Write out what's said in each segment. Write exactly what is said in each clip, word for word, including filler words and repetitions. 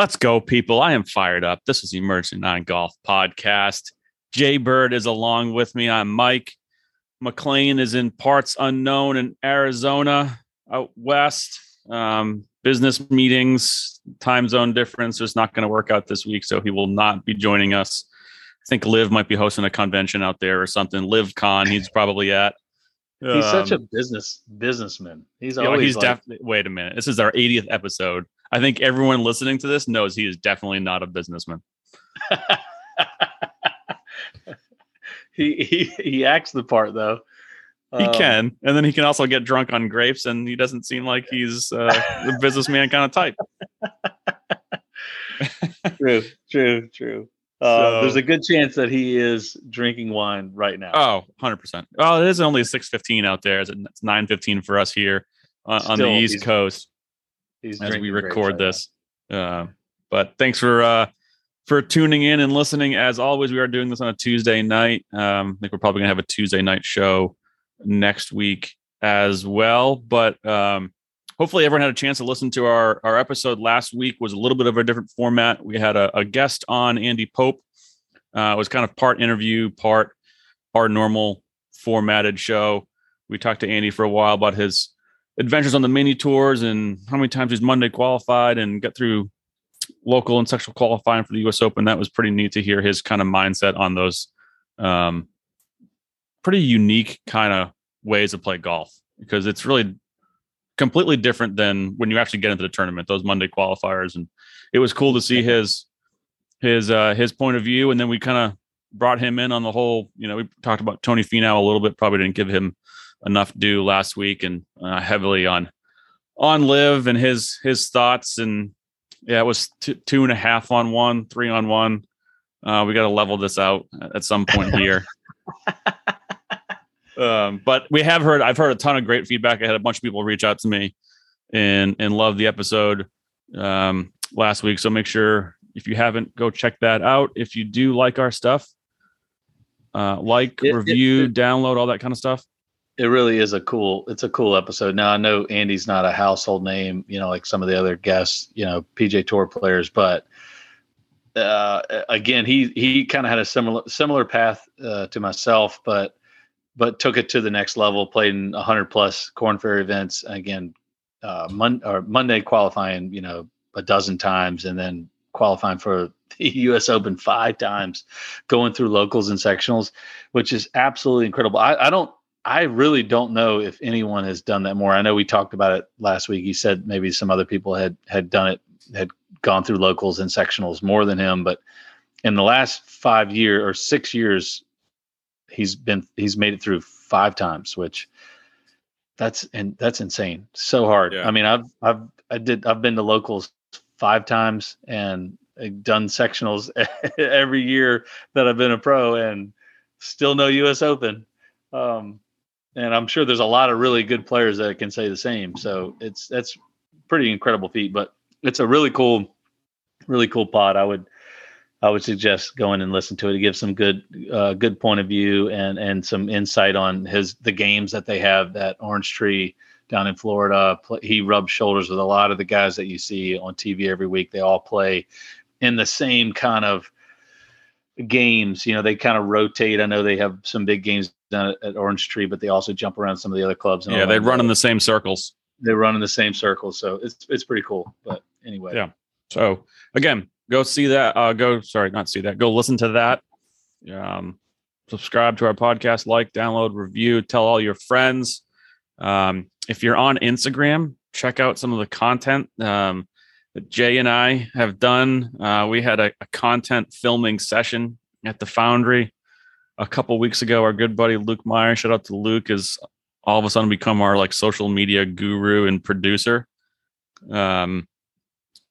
Let's go, people. I am fired up. This is the Emerging on Golf Podcast. Jay Bird is along with me. I'm Mike. McLean is in parts unknown in Arizona, out west. Um, business meetings, time zone difference is not going to work out this week, so he will not be joining us. I think Liv might be hosting a convention out there or something. Liv Con, he's probably at. Um, he's such a business businessman. He's always. You know, he's like, definitely. Wait a minute. This is our eightieth episode. I think everyone listening to this knows he is definitely not a businessman. He, he he acts the part, though. He um, can. And then he can also get drunk on grapes, and he doesn't seem like he's uh, the businessman kind of type. True, true, true. Uh, so, there's a good chance that he is drinking wine right now. Oh, one hundred percent. Well, it is only six fifteen out there. It's nine fifteen for us here on, on the East Coast as we record this. Uh, but thanks for... Uh, for tuning in and listening. As always, we are doing this on a Tuesday night. Um, I think we're probably gonna have a Tuesday night show next week as well. But um, hopefully everyone had a chance to listen to our, our episode last week. Was a little bit of a different format. We had a, a guest on, Andy Pope. Uh, it was kind of part interview, part our normal formatted show. We talked to Andy for a while about his adventures on the mini tours and how many times he's Monday qualified and got through local and sectional qualifying for the U S Open. That was pretty neat to hear his kind of mindset on those um, pretty unique kind of ways to play golf, because it's really completely different than when you actually get into the tournament, those Monday qualifiers. And it was cool to see his, his, uh, his point of view. And then we kind of brought him in on the whole, you know, we talked about Tony Finau a little bit, probably didn't give him enough due last week, and uh, heavily on, on Liv and his, his thoughts. And, yeah, it was t- two and a half on one, three on one. Uh, we got to level this out at some point here. um, but we have heard, I've heard a ton of great feedback. I had a bunch of people reach out to me and, and love the episode um, last week. So make sure, if you haven't, go check that out. If you do like our stuff, uh, like, it, review, it, it, download, all that kind of stuff. It really is a cool, it's a cool episode. Now, I know Andy's not a household name, you know, like some of the other guests, you know, P G A Tour players, but uh, again, he, he kind of had a similar, similar path uh, to myself, but, but took it to the next level, played in a hundred plus Corn Ferry events again, uh, Mon- or Monday qualifying, you know, a dozen times, and then qualifying for the U S Open five times, going through locals and sectionals, which is absolutely incredible. I, I don't, I really don't know if anyone has done that more. I know we talked about it last week. He said maybe some other people had, had done it, had gone through locals and sectionals more than him. But in the last five year or six years, he's been, he's made it through five times, which that's, and that's insane. So hard. Yeah. I mean, I've, I've, I did, I've been to locals five times and done sectionals every year that I've been a pro, and still no U S Open. Um, And I'm sure there's a lot of really good players that can say the same. So it's, that's pretty incredible feat, but it's a really cool, really cool pod. I would, I would suggest going and listen to it. It gives some good, uh, good point of view and, and some insight on his, the games that they have at Orange Tree down in Florida. He rubs shoulders with a lot of the guys that you see on T V every week. They all play in the same kind of games. You know, they kind of rotate. I know they have some big games down at Orange Tree, but they also jump around some of the other clubs. And yeah, they run in the same circles. They run in the same circles, so it's it's pretty cool. But anyway, yeah. So again, go see that. Uh, go, sorry, not see that. Go listen to that. Um, subscribe to our podcast, like, download, review, tell all your friends. Um, if you're on Instagram, check out some of the content um, that Jay and I have done. Uh, we had a, a content filming session at the Foundry a couple weeks ago. Our good buddy Luke Meyer, shout out to Luke, is all of a sudden become our like social media guru and producer. Um,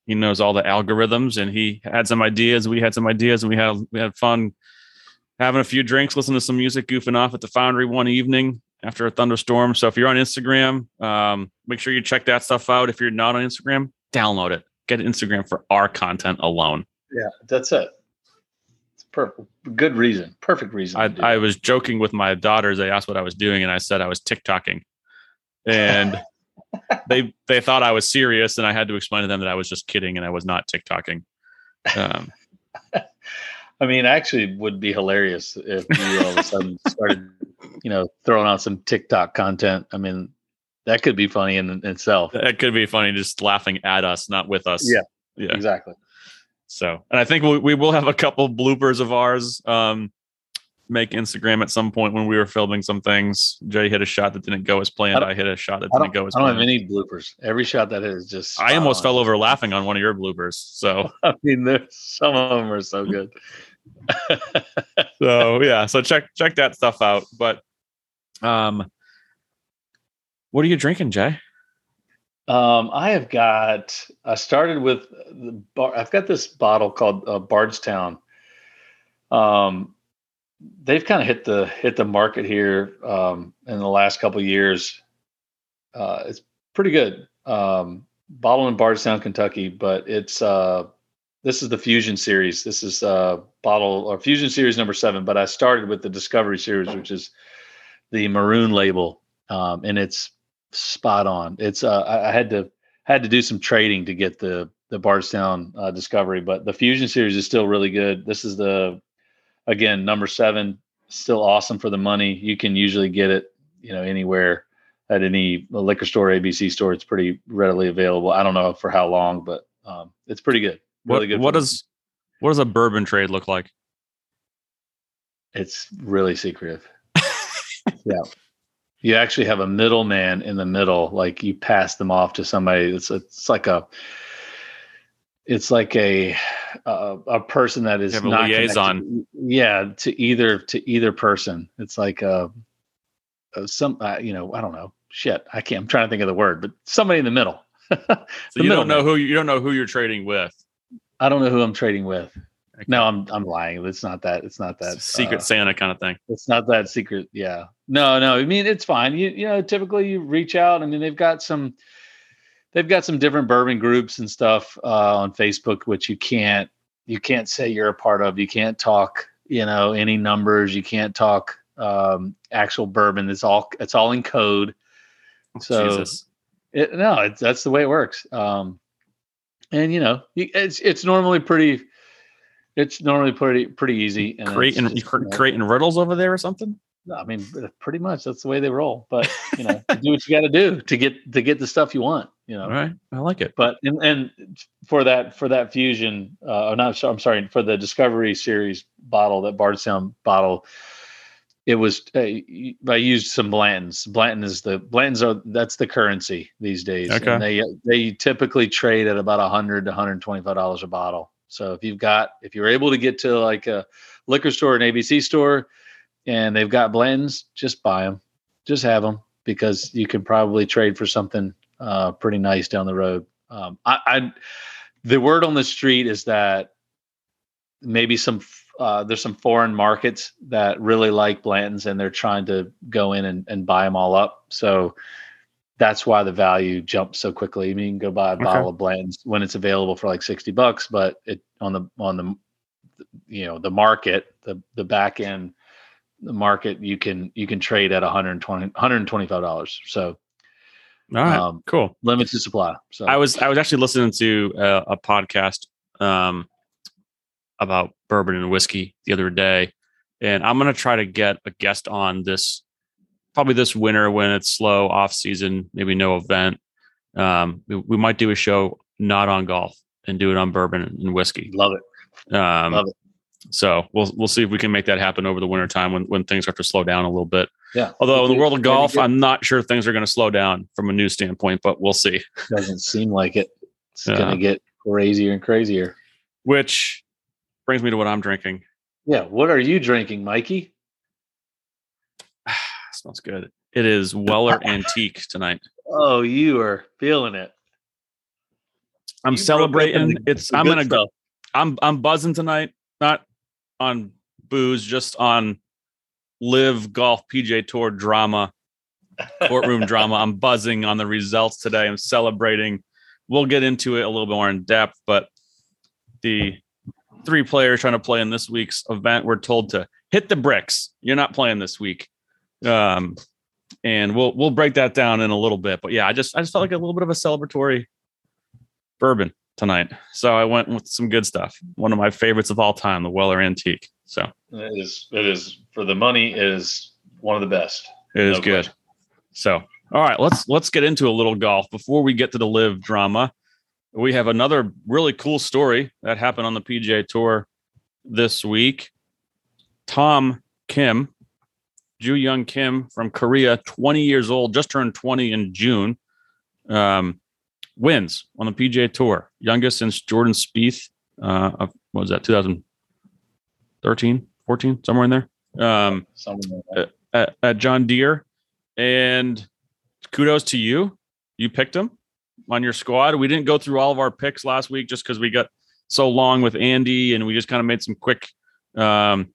he knows all the algorithms, and he had some ideas. We had some ideas, and we had we had fun having a few drinks, listening to some music, goofing off at the Foundry one evening after a thunderstorm. So if you're on Instagram, um, make sure you check that stuff out. If you're not on Instagram, download it. Get Instagram for our content alone. Yeah, that's it. Perfect. Good reason. Perfect reason. I, I was joking with my daughters. They asked what I was doing, and I said I was TikToking. And they they thought I was serious, and I had to explain to them that I was just kidding and I was not TikToking. Um, I mean, actually, it would be hilarious if you all of a sudden started, you know, throwing out some TikTok content. I mean, that could be funny in itself. That could be funny, just laughing at us, not with us. Yeah, yeah, exactly. So, and I think we, we will have a couple bloopers of ours. Um, make Instagram at some point when we were filming some things. Jay hit a shot that didn't go as planned. I, I hit a shot that didn't go as planned. I don't have any bloopers. Every shot that is just... I almost uh, fell over laughing on one of your bloopers. So I mean, there's some of them are so good. So yeah, so check check that stuff out. But um, what are you drinking, Jay? Um, I have got... I started with the bar, I've got this bottle called uh, Bardstown. Um. They've kind of hit the hit the market here um, in the last couple of years. Uh, it's pretty good. Um, bottled in Bardstown, Kentucky, but it's uh, this is the Fusion Series. This is uh, bottle or Fusion Series number seven. But I started with the Discovery Series, which is the maroon label, um, and it's spot on. It's uh, I, I had to had to do some trading to get the the Bardstown uh, Discovery, but the Fusion Series is still really good. This is the Again, number seven, still awesome for the money. You can usually get it, you know, anywhere at any liquor store, A B C store. It's pretty readily available. I don't know for how long, but um, it's pretty good. Really what, good. What does what does a bourbon trade look like? It's really secretive. Yeah, you actually have a middleman in the middle. Like you pass them off to somebody. It's it's like a it's like a a, a person that is not a liaison. Connected. Yeah, to either to either person. It's like a, a some uh, you know, I don't know. Shit, I can't. I'm trying to think of the word, but somebody in the middle. the so you middle don't know man. who you don't know who you're trading with. I don't know who I'm trading with. Okay. No, I'm I'm lying. It's not that. It's not that it's secret uh, Santa kind of thing. It's not that secret. Yeah. No, no. I mean, it's fine. You you know, typically you reach out. I mean, they've got some. They've got some different bourbon groups and stuff uh, on Facebook, which you can't you can't say you're a part of. You can't talk, you know, any numbers. You can't talk um, actual bourbon. It's all it's all in code. So, Jesus. It, no, it's, that's the way it works. Um, and you know, it's it's normally pretty. It's normally pretty pretty easy. And creating just, you know, creating riddles over there or something. I mean, pretty much that's the way they roll. But you know, do what you got to do to get to get the stuff you want. You know, all right? I like it. But and, and for that for that fusion, uh, or not? I'm sorry, for the Discovery Series bottle, that Bardstown bottle, it was uh, I used some Blanton's. Blanton is the Blanton's are that's the currency these days. Okay, and they they typically trade at about one hundred to one hundred twenty-five dollars a bottle. So if you've got if you're able to get to like a liquor store, an A B C store, and they've got Blanton's, just buy them, just have them, because you can probably trade for something uh, pretty nice down the road. Um, I, I, the word on the street is that maybe some uh, there's some foreign markets that really like Blanton's, and they're trying to go in and, and buy them all up. So that's why the value jumps so quickly. I mean, you can go buy a okay. bottle of Blanton's when it's available for like sixty bucks, but it on the on the you know the market, the the back end. The market you can you can trade at one hundred twenty dollars, one hundred twenty-five dollars. So, all right, um, cool. Limited supply. So I was I was actually listening to a, a podcast um, about bourbon and whiskey the other day, and I'm gonna try to get a guest on this probably this winter when it's slow off season, maybe no event. Um, we, we might do a show not on golf and do it on bourbon and whiskey. Love it. Um, Love it. So we'll we'll see if we can make that happen over the winter time when, when things start to slow down a little bit. Yeah. Although in the world of golf, I'm not sure things are going to slow down from a news standpoint, but we'll see. Doesn't seem like it. It's uh, going to get crazier and crazier. Which brings me to what I'm drinking. Yeah. What are you drinking, Mikey? Smells good. It is Weller Antique tonight. Oh, you are feeling it. I'm you celebrating. It's. I'm gonna go. I'm I'm buzzing tonight. Not on booze, just on Live Golf P G A Tour drama, courtroom drama. I'm buzzing on the results today. I'm celebrating. We'll get into it a little bit more in depth, but the three players trying to play in this week's event were told to hit the bricks. You're not playing this week. Um, and we'll we'll break that down in a little bit. But yeah, I just I just felt like a little bit of a celebratory bourbon tonight, so I went with some good stuff. One of my favorites of all time, the Weller Antique. So it is it is for the money. It is one of the best. It is good. So all right, let's let's get into a little golf before we get to the live drama. We have another really cool story that happened on the P G A Tour this week. Tom Kim, Ju Young Kim from Korea, twenty years old, just turned twenty in June, um, wins on the P G A Tour, youngest since Jordan Spieth. Uh, of, what was that, twenty thirteen, fourteen, somewhere in there, um, somewhere in there. At, at John Deere. And kudos to you. You picked him on your squad. We didn't go through all of our picks last week just because we got so long with Andy, and we just kind of made some quick um,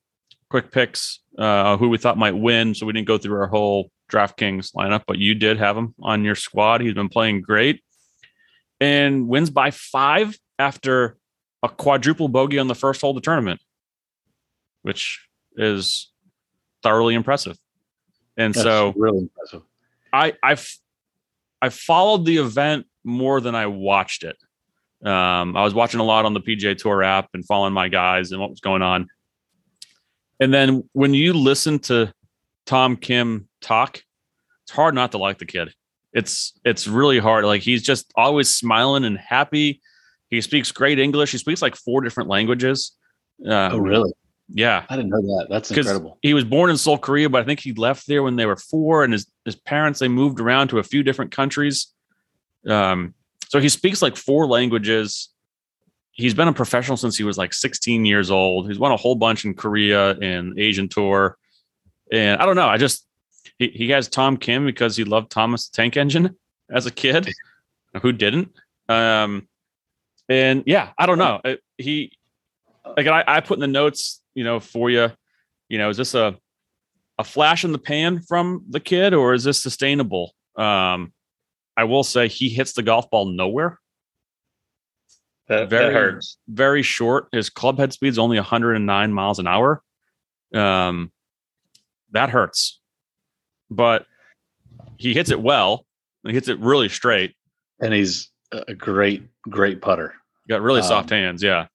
quick picks uh, who we thought might win. So we didn't go through our whole DraftKings lineup, but you did have him on your squad. He's been playing great and wins by five after a quadruple bogey on the first hole of the tournament, which is thoroughly impressive. And that's so really impressive. I I've I followed the event more than I watched it. Um, I was watching a lot on the P G A Tour app and following my guys and what was going on. And then when you listen to Tom Kim talk, it's hard not to like the kid. It's it's really hard. Like, he's just always smiling and happy. He speaks great English. He speaks like four different languages. Um, oh, really? Yeah. I didn't know that. That's incredible. He was born in Seoul, Korea, but I think he left there when they were four, and his, his parents, they moved around to a few different countries. Um, so he speaks like four languages. He's been a professional since he was like sixteen years old. He's won a whole bunch in Korea and Asian Tour. And I don't know. I just, he, he has Tom Kim because he loved Thomas the Tank Engine as a kid. Who didn't? Um, and yeah, I don't know. He, like I, I put in the notes, you know, for you, you know, is this a, a flash in the pan from the kid, or is this sustainable? Um, I will say he hits the golf ball nowhere. That, very, that hurts. Very short. His club head speed is only one hundred nine miles an hour. Um, that hurts. But he hits it well. He hits it really straight. And he's a great, great putter. Got really um, soft hands. Yeah.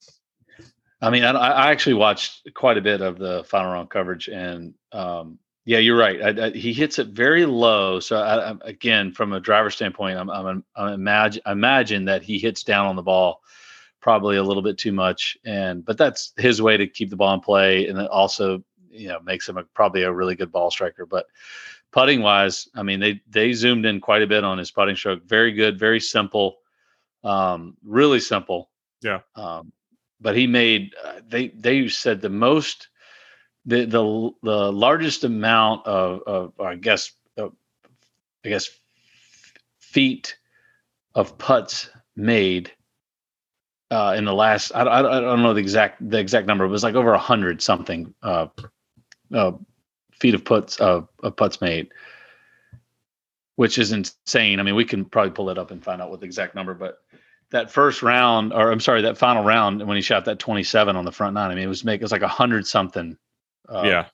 I mean, I, I actually watched quite a bit of the final round coverage, and um, yeah, you're right. I, I, he hits it very low. So I, I, again, from a driver standpoint, I'm, I'm, I'm imagine imagine that he hits down on the ball probably a little bit too much, and but that's his way to keep the ball in play, and it also, you know, makes him a, probably a really good ball striker. But putting wise, I mean, they they zoomed in quite a bit on his putting stroke. Very good, very simple, um, really simple. Yeah. Um, But he made uh, they they said the most the the the largest amount of, of I guess uh, I guess feet of putts made uh, in the last I, I, I don't know the exact the exact number. It was like over a hundred something uh, uh, feet of putts uh, of putts made, which is insane. I mean, we can probably pull it up and find out what the exact number, but. That first round, or I'm sorry, that final round when he shot that twenty-seven on the front nine. I mean, it was make it was like a hundred something. Uh, yeah.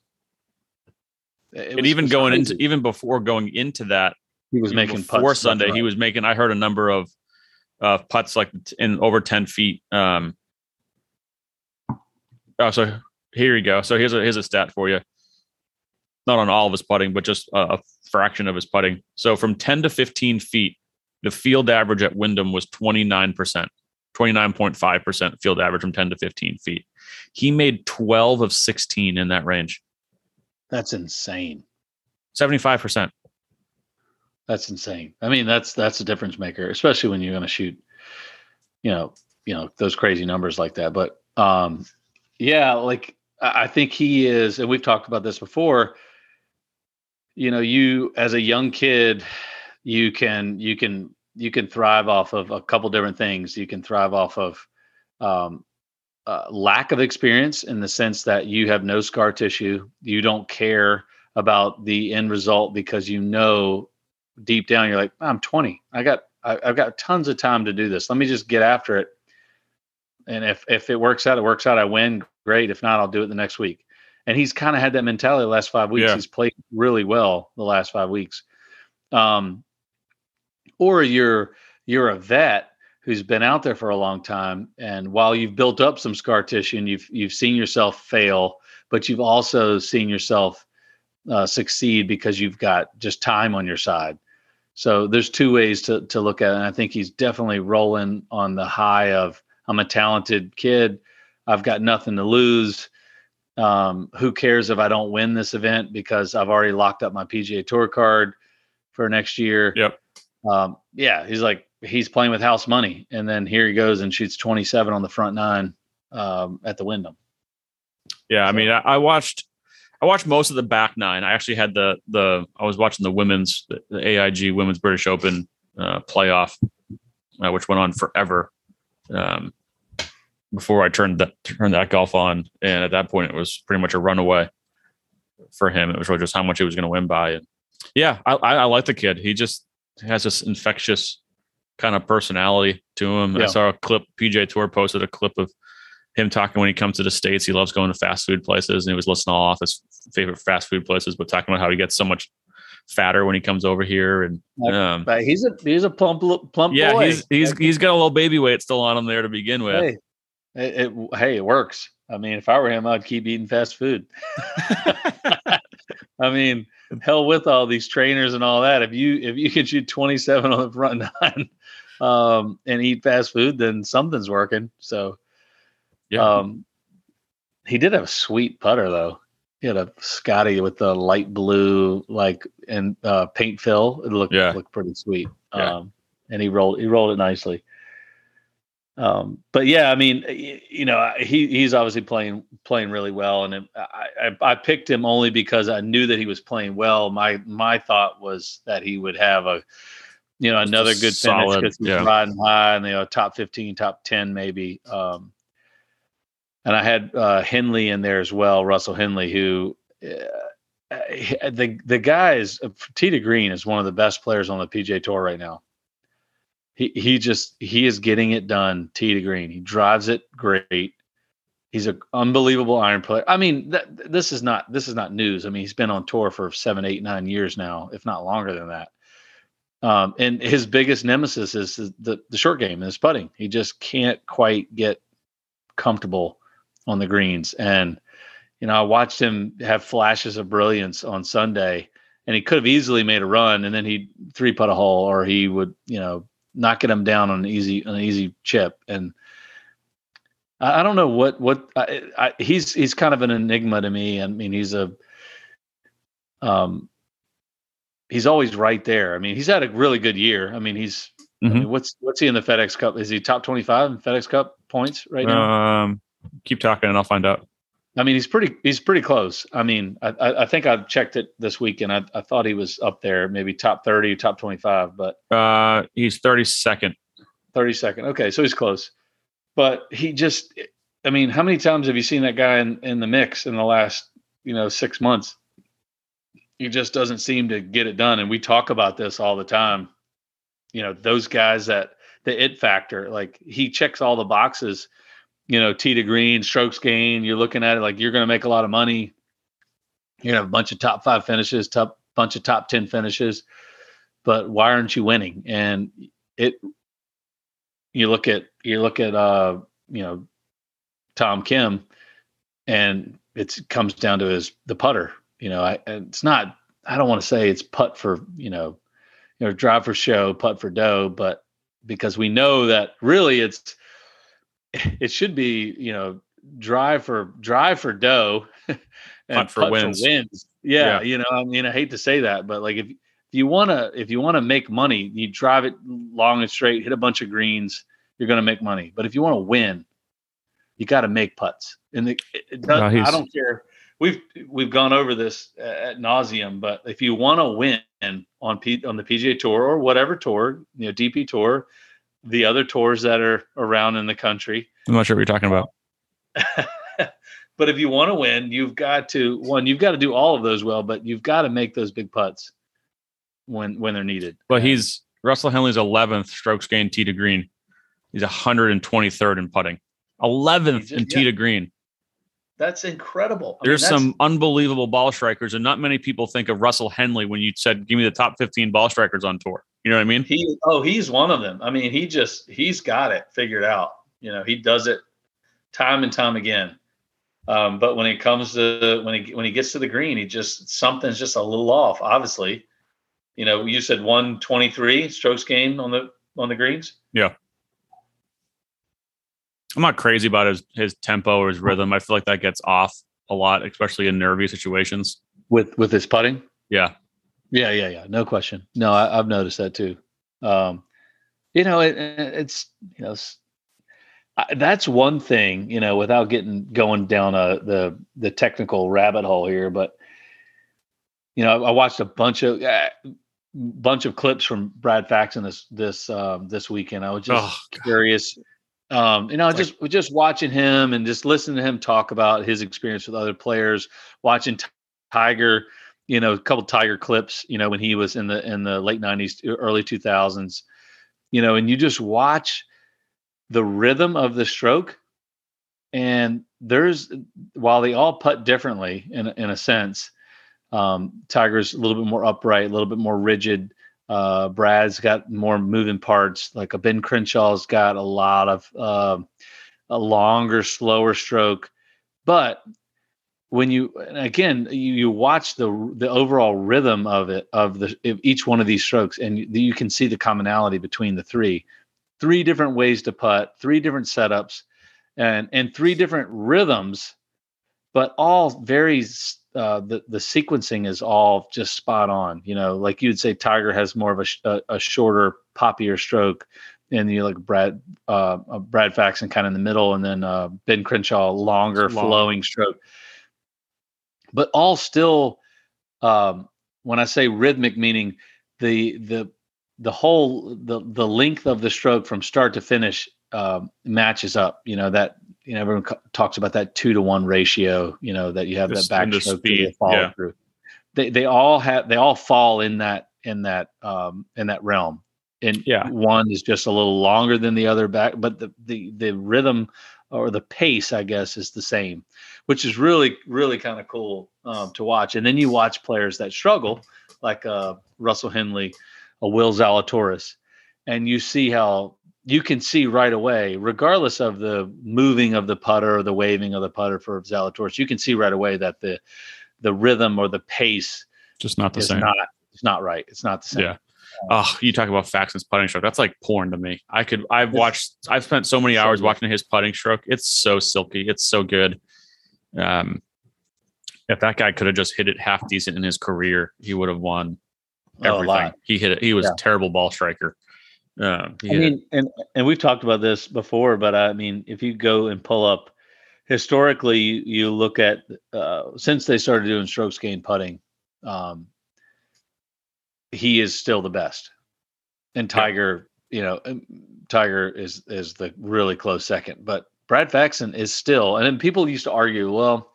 And even going crazy. into even before going into that, he was making before putts Sunday. He was making. I heard a number of uh, putts like in over ten feet. Um, oh, so here you go. So here's a here's a stat for you. Not on all of his putting, but just a, a fraction of his putting. So from ten to fifteen feet. The field average at Wyndham was twenty-nine percent, twenty-nine point five percent field average from ten to fifteen feet. He made twelve of sixteen in that range. That's insane. seventy-five percent. That's insane. I mean, that's that's a difference maker, especially when you're going to shoot, you know, you know, those crazy numbers like that. But um, yeah, like I think he is, and we've talked about this before, you know, you as a young kid, You can you can you can thrive off of a couple different things. You can thrive off of um, uh, lack of experience in the sense that you have no scar tissue. You don't care about the end result because you know deep down you're like, I'm twenty. I got I, I've got tons of time to do this. Let me just get after it. And if if it works out, it works out. I win. Great. If not, I'll do it the next week. And he's kind of had that mentality the last five weeks. Yeah. He's played really well the last five weeks. Um, or you're you're a vet who's been out there for a long time, and while you've built up some scar tissue and you've you've seen yourself fail, but you've also seen yourself uh, succeed because you've got just time on your side. So there's two ways to to look at it. And I think he's definitely rolling on the high of, I'm a talented kid. I've got nothing to lose. Um, who cares if I don't win this event, because I've already locked up my P G A Tour card for next year. Yep. Um, yeah. He's like, he's playing with house money. And then here he goes and shoots twenty-seven on the front nine um, at the Wyndham. Yeah. I mean, I, I watched, I watched most of the back nine. I actually had the, the, I was watching the women's, the A I G Women's British Open uh, playoff, uh, which went on forever. Um, before I turned that, turned that golf on. And at that point, it was pretty much a runaway for him. It was really just how much he was going to win by. And yeah, I, I, I like the kid. He just has this infectious kind of personality to him. Yeah. I saw a clip, P G A Tour posted a clip of him talking when he comes to the States. He loves going to fast food places, and he was listing all off his favorite fast food places, but talking about how he gets so much fatter when he comes over here. And um, but he's a he's a plump plump yeah, boy. Yeah, he's he's he's got a little baby weight still on him there to begin with. Hey. It, it, hey, it works. I mean, if I were him, I'd keep eating fast food. I mean, hell with all these trainers and all that. If you if you can shoot twenty-seven on the front nine um, and eat fast food, then something's working. So, yeah. Um, he did have a sweet putter though. He had a Scotty with the light blue, like and uh, paint fill. It looked yeah. looked pretty sweet. Yeah. Um, and he rolled he rolled it nicely. Um, but yeah, I mean, you know, he, he's obviously playing, playing really well. And it, I, I, I picked him only because I knew that he was playing well. My, my thought was that he would have a, you know, another good solid finish because he's yeah. riding high and, you know, top fifteen, top ten, maybe. Um, and I had, uh, Henley in there as well. Russell Henley, who, uh, the, the guy is uh, Tita Green is one of the best players on the P G A Tour right now. He he just he is getting it done. Tita Green. He drives it great. He's an unbelievable iron player. I mean, th- this is not this is not news. I mean, he's been on tour for seven, eight, nine years now, if not longer than that. Um, and his biggest nemesis is the the short game and his putting. He just can't quite get comfortable on the greens. And you know, I watched him have flashes of brilliance on Sunday, and he could have easily made a run, and then he three putt a hole, or he would, you know, knocking him down on an easy, an easy chip. And I, I don't know what, what I, I, he's, he's kind of an enigma to me. I mean, he's a, um, he's always right there. I mean, he's had a really good year. I mean, he's, mm-hmm. I mean, what's, what's he in the FedEx Cup? Is he top twenty-five in FedEx Cup points right now? Um, keep talking and I'll find out. I mean, he's pretty, he's pretty close. I mean, I, I, I think I checked it this week and I, I thought he was up there, maybe top thirty, top twenty-five, but uh, he's thirty-second. thirty-second. Okay. So he's close, but he just, I mean, how many times have you seen that guy in, in the mix in the last, you know, six months? He just doesn't seem to get it done. And we talk about this all the time. You know, those guys that the it factor, like he checks all the boxes. You know, Tita Green, strokes gain, you're looking at it like you're going to make a lot of money. You have a bunch of top five finishes, top bunch of top ten finishes, but why aren't you winning? And it, you look at, you look at, uh, you know, Tom Kim, and it's, it comes down to his, the putter. You know, I, it's not, I don't want to say it's putt for, you know, you know, drive for show, putt for dough, but because we know that really it's, it should be, you know, drive for drive for dough and putt for, putt wins. for wins. Yeah, yeah. You know, I mean, I hate to say that, but like if, if you want to, if you want to make money, you drive it long and straight, hit a bunch of greens, you're going to make money. But if you want to win, you got to make putts. And the, it does, no, I don't care. We've, we've gone over this at nauseum, but if you want to win on P, on the P G A Tour or whatever tour, you know, D P Tour, the other tours that are around in the country. I'm not sure what you're talking about. But if you want to win, you've got to, one, you've got to do all of those well, but you've got to make those big putts when when they're needed. Well, he's, Russell Henley's eleventh strokes gained tee to green. He's one hundred twenty-third in putting. eleventh just, in yeah. tee to green. That's incredible. I There's mean, that's, some unbelievable ball strikers, and not many people think of Russell Henley when you said, give me the top fifteen ball strikers on tour. You know what I mean? He, oh, he's one of them. I mean, he just, he's got it figured out. You know, he does it time and time again. Um, but when it comes to, when he, when he gets to the green, he just, something's just a little off, obviously. You know, you said one twenty-three strokes gained on the, on the greens. Yeah. I'm not crazy about his, his tempo or his rhythm. I feel like that gets off a lot, especially in nervy situations. With with his putting? Yeah. Yeah, yeah, yeah. No question. No, I, I've noticed that too. Um, you know, it, it's, you know, it's, I, that's one thing, you know, without getting going down a, the, the technical rabbit hole here, but, you know, I, I watched a bunch of, uh, bunch of clips from Brad Faxon this, this, um, this weekend. I was just oh, curious. God. Um, you know, like, just just watching him and just listening to him talk about his experience with other players, watching t- Tiger, you know, a couple Tiger clips, you know, when he was in the in the late nineties, early two thousands, you know, and you just watch the rhythm of the stroke. And there's, while they all putt differently in in a sense, um, Tiger's a little bit more upright, a little bit more rigid. Uh, Brad's got more moving parts. Like a Ben Crenshaw's got a lot of uh, a longer, slower stroke. But when you again you, you watch the the overall rhythm of it of the of each one of these strokes, and you, you can see the commonality between the three, three different ways to putt, three different setups, and and three different rhythms, but all very. Uh, the the sequencing is all just spot on, you know. Like you'd say, Tiger has more of a sh- a, a shorter, poppier stroke, and you like Brad uh, uh, Brad Faxon kind of in the middle, and then uh, Ben Crenshaw longer, long. flowing stroke. But all still, um, when I say rhythmic, meaning the the the whole the the length of the stroke from start to finish uh, matches up. You know that. You know, everyone co- talks about that two to one ratio, you know, that you have just that backstroke to follow yeah. through. They they all have they all fall in that in that um in that realm. And yeah. one is just a little longer than the other back, but the, the the rhythm or the pace, I guess, is the same, which is really, really kind of cool um to watch. And then you watch players that struggle, like uh Russell Henley, a Will Zalatoris, and you see how you can see right away, regardless of the moving of the putter or the waving of the putter for Zalatoris, you can see right away that the the rhythm or the pace just not the is same. Not, it's not right. It's not the same. Yeah. Um, oh, you talk about Faxon's putting stroke. That's like porn to me. I could. I've watched. I've spent so many hours watching his putting stroke. It's so silky. It's so good. Um, if that guy could have just hit it half decent in his career, he would have won everything. Oh, he hit it. He was yeah. a terrible ball striker. Uh, yeah. I mean, and, and we've talked about this before, but I mean, if you go and pull up historically, you, you look at uh, since they started doing strokes gained putting, um, he is still the best. And Tiger, yeah. you know, Tiger is is the really close second. But Brad Faxon is still, and then people used to argue, well,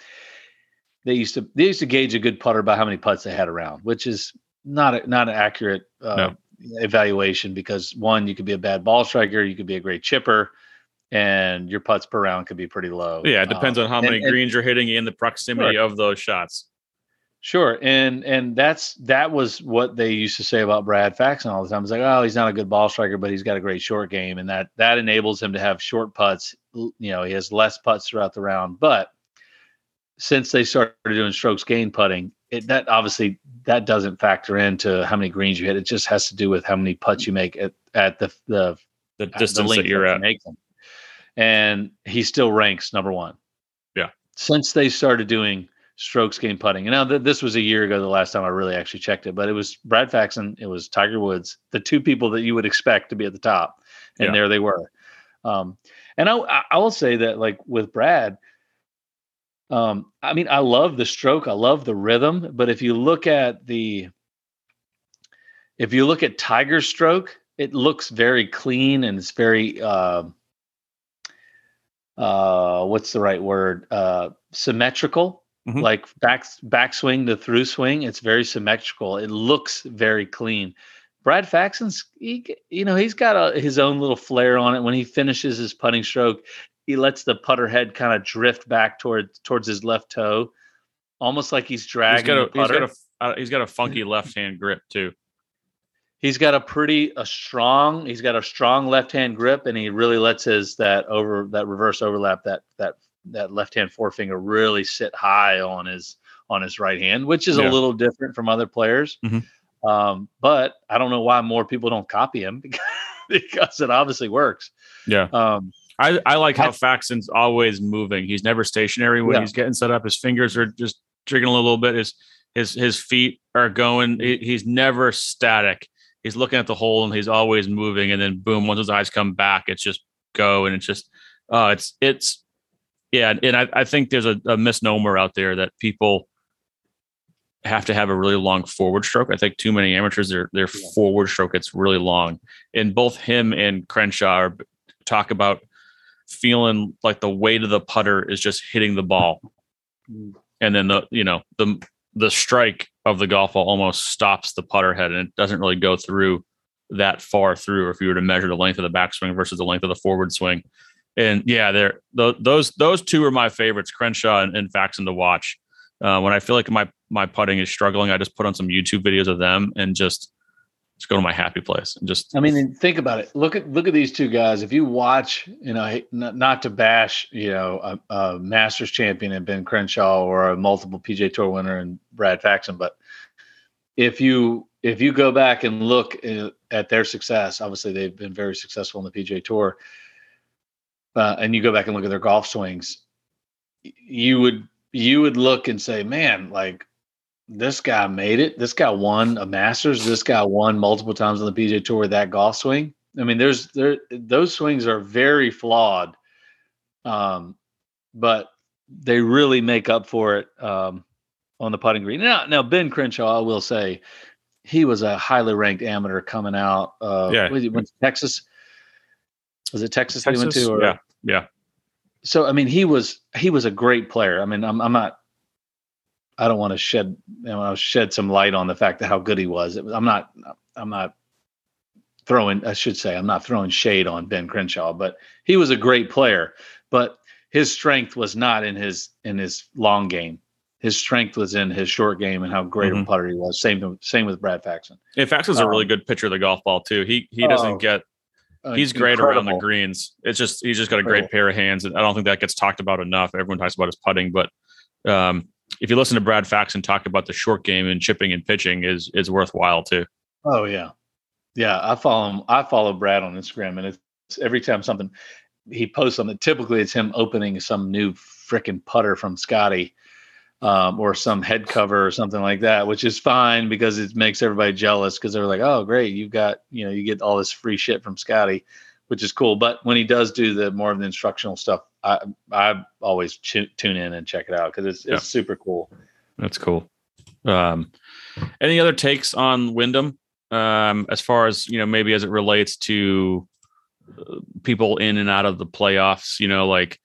they used to they used to gauge a good putter by how many putts they had around, which is not a, not an accurate. Uh, no. evaluation, because one, you could be a bad ball striker, you could be a great chipper, and your putts per round could be pretty low. Yeah, it depends um, on how and, many and, greens you're hitting in the proximity sure. of those shots. Sure, and and that's that was what they used to say about Brad Faxon all the time. It's like, oh, he's not a good ball striker, but he's got a great short game, and that that enables him to have short putts. You know, he has less putts throughout the round. But since they started doing strokes gained putting, It, that obviously that doesn't factor into how many greens you hit. It just has to do with how many putts you make at, at the the, the at distance the that you're at. Make them. And he still ranks number one. Yeah. Since they started doing strokes gained putting, and now th- this was a year ago, the last time I really actually checked it, but it was Brad Faxon, it was Tiger Woods, the two people that you would expect to be at the top, and yeah. there they were. Um, and I I will say that like with Brad. Um, I mean, I love the stroke. I love the rhythm. But if you look at the, if you look at Tiger's stroke, it looks very clean and it's very, uh, uh, what's the right word? Uh, symmetrical, mm-hmm. like back backswing to through swing. It's very symmetrical. It looks very clean. Brad Faxon's, he, you know, he's got a, his own little flair on it when he finishes his putting stroke. he lets the putter head kind of drift back towards towards his left toe, almost like he's dragging. He's got a, the putter. He's got a, uh, he's got a funky left hand grip too. He's got a pretty a strong. He's got a strong left hand grip, and he really lets his that over that reverse overlap that that that left hand forefinger really sit high on his on his right hand, which is yeah. a little different from other players. Mm-hmm. Um, but I don't know why more people don't copy him because, because it obviously works. Yeah. Um, I, I like how I, Faxon's always moving. He's never stationary when yeah. he's getting set up. His fingers are just jiggling a little bit. His his his feet are going. He, he's never static. He's looking at the hole and he's always moving. And then boom, once his eyes come back, it's just go. And it's just uh, it's it's yeah. And I, I think there's a, a misnomer out there that people have to have a really long forward stroke. I think too many amateurs their their yeah. forward stroke gets really long. And both him and Crenshaw are, talk about feeling like the weight of the putter is just hitting the ball, and then the you know the the strike of the golf ball almost stops the putter head, and it doesn't really go through that far through if you were to measure the length of the backswing versus the length of the forward swing. And yeah, they're th- those those two are my favorites, Crenshaw and, and Faxon, to watch. Uh, when I feel like my my putting is struggling, I just put on some YouTube videos of them and just just go to my happy place and just. I mean, think about it. Look at look at these two guys. If you watch, you know, not, not to bash, you know, a, a Masters champion and Ben Crenshaw or a multiple P G A Tour winner and Brad Faxon, but if you if you go back and look at their success, obviously they've been very successful on the P G A Tour, uh, and you go back and look at their golf swings, you would you would look and say, man, like. This guy made it. This guy won a Masters. This guy won multiple times on the P G A Tour with that golf swing. I mean, there's there those swings are very flawed, um, but they really make up for it um, on the putting green. Now, now Ben Crenshaw, I will say, he was a highly ranked amateur coming out. Uh, yeah, was he, went to Texas. Was it Texas, Texas? He went to? Or, yeah, yeah. So I mean, he was he was a great player. I mean, I'm I'm not. I don't want to shed, you know, I'll shed some light on the fact that how good he was. It was. I'm not, I'm not throwing, I should say, I'm not throwing shade on Ben Crenshaw, but he was a great player, but his strength was not in his, in his long game. His strength was in his short game and how great mm-hmm. a putter he was. Same, same with Brad Faxon. And Faxon's um, a really good pitcher of the golf ball too. He, he doesn't oh, get, he's incredible. Great around the greens. It's just, he's just got a great incredible. pair of hands. And I don't think that gets talked about enough. Everyone talks about his putting, but, um, if you listen to Brad Faxon talk about the short game and chipping and pitching is, is worthwhile too. Oh yeah. Yeah. I follow him. I follow Brad on Instagram, and it's every time something he posts something, typically it's him opening some new fricking putter from Scotty um, or some head cover or something like that, which is fine because it makes everybody jealous. Cause they're like, oh great. You've got, you know, you get all this free shit from Scotty, which is cool. But when he does do the more of the instructional stuff, I I always ch- tune in and check it out because it's it's yeah. super cool. That's cool. Um, any other takes on Wyndham um, as far as, you know, maybe as it relates to uh, people in and out of the playoffs? You know, like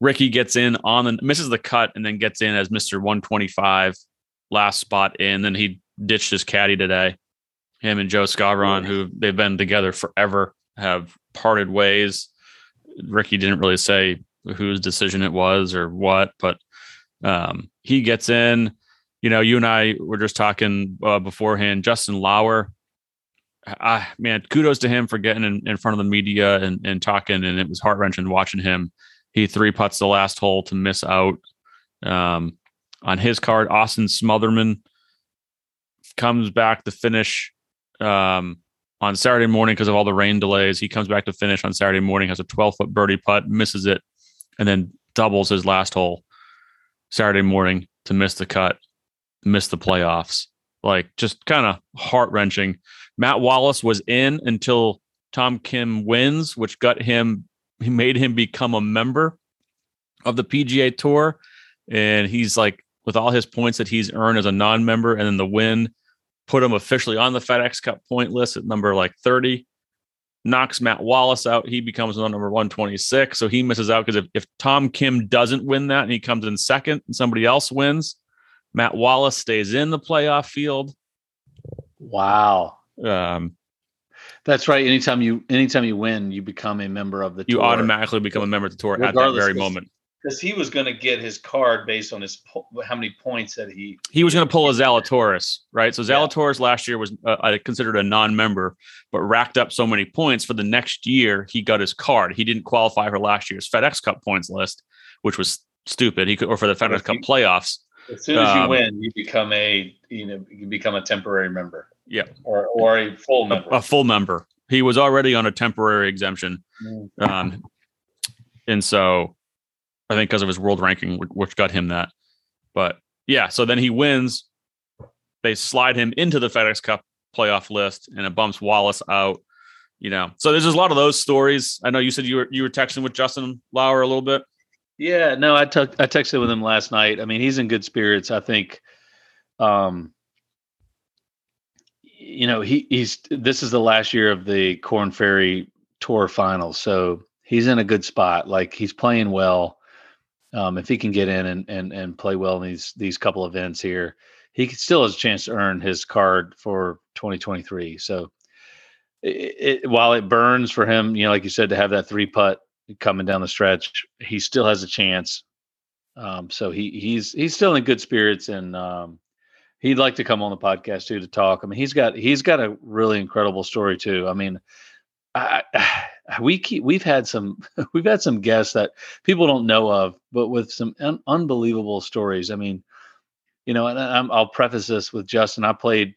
Ricky gets in on the misses the cut and then gets in as Mister one twenty-five, last spot in. Then he ditched his caddy today. Him and Joe Scavron, yeah. who they've been together forever, have parted ways. Ricky didn't really say whose decision it was or what, but um, he gets in. You know, you and I were just talking uh, beforehand. Justin Lauer, I, man, kudos to him for getting in, in front of the media and, and talking, and it was heart-wrenching watching him. He three-putts the last hole to miss out. Um, on his card, Austin Smotherman comes back to finish um, on Saturday morning because of all the rain delays. He comes back to finish on Saturday morning, has a twelve-foot birdie putt, misses it, and then doubles his last hole Saturday morning to miss the cut, miss the playoffs. Like, just kind of heart-wrenching. Matt Wallace was in until Tom Kim wins, which got him, he made him become a member of the P G A Tour. And he's like, with all his points that he's earned as a non-member and then the win, put him officially on the FedEx Cup point list at number like thirty, knocks Matt Wallace out. He becomes on number one twenty-six. So he misses out because if, if Tom Kim doesn't win that and he comes in second and somebody else wins, Matt Wallace stays in the playoff field. Wow. Um, That's right. Anytime you anytime you win, you become a member of the tour. You automatically become a member of the tour at that very moment. Because he was going to get his card based on his po- how many points that he... He was going to pull a Zalatoris, right? So Zalatoris yeah. last year was uh, considered a non-member, but racked up so many points for the next year, he got his card. He didn't qualify for last year's FedEx Cup points list, which was stupid. He could, or for the FedEx Cup playoffs. As soon as you um, win, you become a you know you become a temporary member. Yeah, or or a full member. A, a full member. He was already on a temporary exemption, mm-hmm. um, and so I think because of his world ranking, which got him that. But yeah, so then he wins. They slide him into the FedEx Cup playoff list, and it bumps Wallace out. You know, so there's just a lot of those stories. I know you said you were you were texting with Justin Lauer a little bit. Yeah, no, I, t- I texted with him last night. I mean, he's in good spirits. I think, um, you know, he, he's this is the last year of the Corn Ferry Tour Finals, so he's in a good spot. Like, he's playing well. Um, if he can get in and, and and play well in these these couple events here, he still has a chance to earn his card for twenty twenty-three. So, it, it, while it burns for him, you know, like you said, to have that three putt coming down the stretch, he still has a chance. Um, so he he's he's still in good spirits, and um, he'd like to come on the podcast too to talk. I mean, he's got he's got a really incredible story too. I mean, I, we keep we've had some we've had some guests that people don't know of, but with some un- unbelievable stories. I mean, you know, and I'm, I'll preface this with Justin. I played,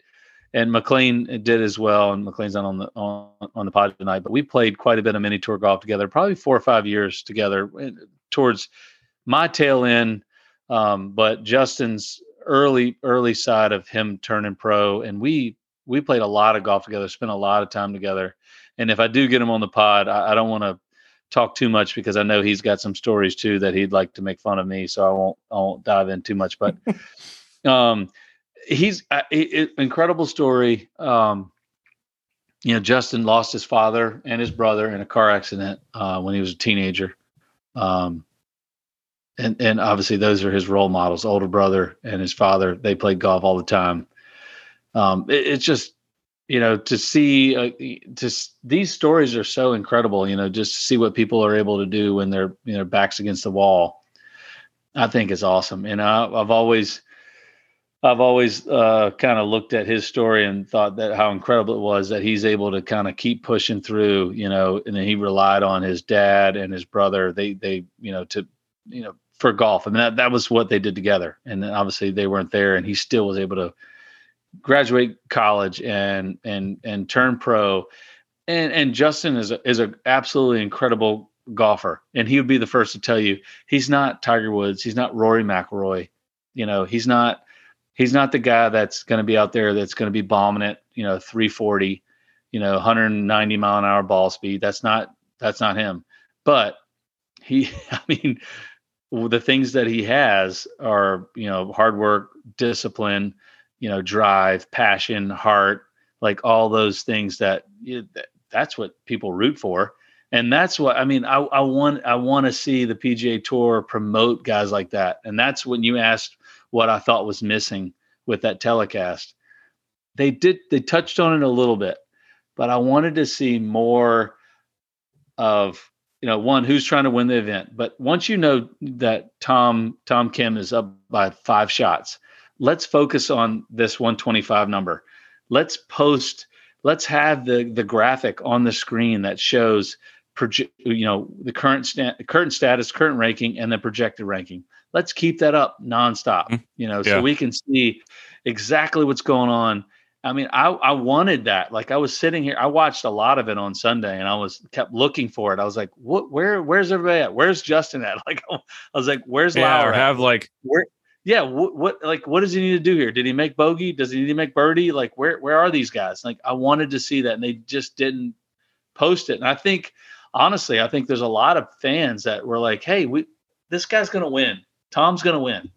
and McLean did as well, and McLean's not on the on, on the pod tonight. But we played quite a bit of mini tour golf together, probably four or five years together, towards my tail end. Um, but Justin's early early side of him turning pro, and we we played a lot of golf together, spent a lot of time together. And if I do get him on the pod, I, I don't want to talk too much because I know he's got some stories too that he'd like to make fun of me, so I won't I won't dive in too much. But um, he's uh, it, incredible story. Um, you know, Justin lost his father and his brother in a car accident uh, when he was a teenager. Um, and, and obviously those are his role models, older brother and his father. They played golf all the time. Um, it, it's just, you know, to see uh, to, these stories are so incredible, you know, just to see what people are able to do when they're, you know, backs against the wall, I think is awesome. And I, I've always, I've always uh, kind of looked at his story and thought that how incredible it was that he's able to kind of keep pushing through, you know, and then he relied on his dad and his brother. They, they, you know, to, you know, for golf. I mean, that, that was what they did together. And then obviously they weren't there, and he still was able to graduate college and, and, and turn pro. And, and Justin is a, is a absolutely incredible golfer. And he would be the first to tell you, he's not Tiger Woods. He's not Rory McIlroy. You know, he's not, He's not the guy that's going to be out there that's going to be bombing it, you know, three forty, you know, one ninety mile an hour ball speed. That's not that's not him. But he, I mean, the things that he has are, you know, hard work, discipline, you know, drive, passion, heart, like all those things that you, that's what people root for. And that's what I mean. I, I want I want to see the P G A Tour promote guys like that. And that's when you asked what I thought was missing with that telecast. They did, they touched on it a little bit, but I wanted to see more of, you know, one, who's trying to win the event. But once you know that Tom, Tom Kim is up by five shots, let's focus on this one twenty-five number. Let's post, let's have the, the graphic on the screen that shows, proje- you know, the current stat, current status, current ranking, and the projected ranking. Let's keep that up nonstop, you know, yeah. so we can see exactly what's going on. I mean, I, I wanted that. Like, I was sitting here, I watched a lot of it on Sunday, and I was kept looking for it. I was like, what, where, where's everybody at? Where's Justin at? Like, I was like, where's yeah, Lauer? Or have at? Like, where, yeah. Wh- what, like, what does he need to do here? Did he make bogey? Does he need to make birdie? Like, where, where are these guys? Like, I wanted to see that, and they just didn't post it. And I think, honestly, I think there's a lot of fans that were like, hey, we, this guy's going to win. Tom's going to win.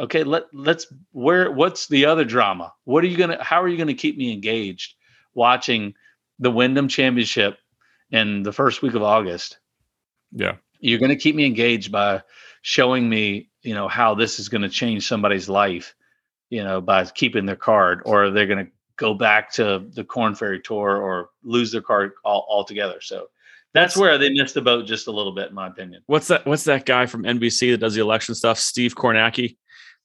Okay, let let's where what's the other drama? What are you going to how are you going to keep me engaged watching the Wyndham Championship in the first week of August? Yeah. You're going to keep me engaged by showing me, you know, how this is going to change somebody's life, you know, by keeping their card, or they're going to go back to the Corn Ferry Tour or lose their card all, altogether. So that's where they missed the boat just a little bit, in my opinion. What's that? What's that guy from N B C that does the election stuff? Steve Kornacki,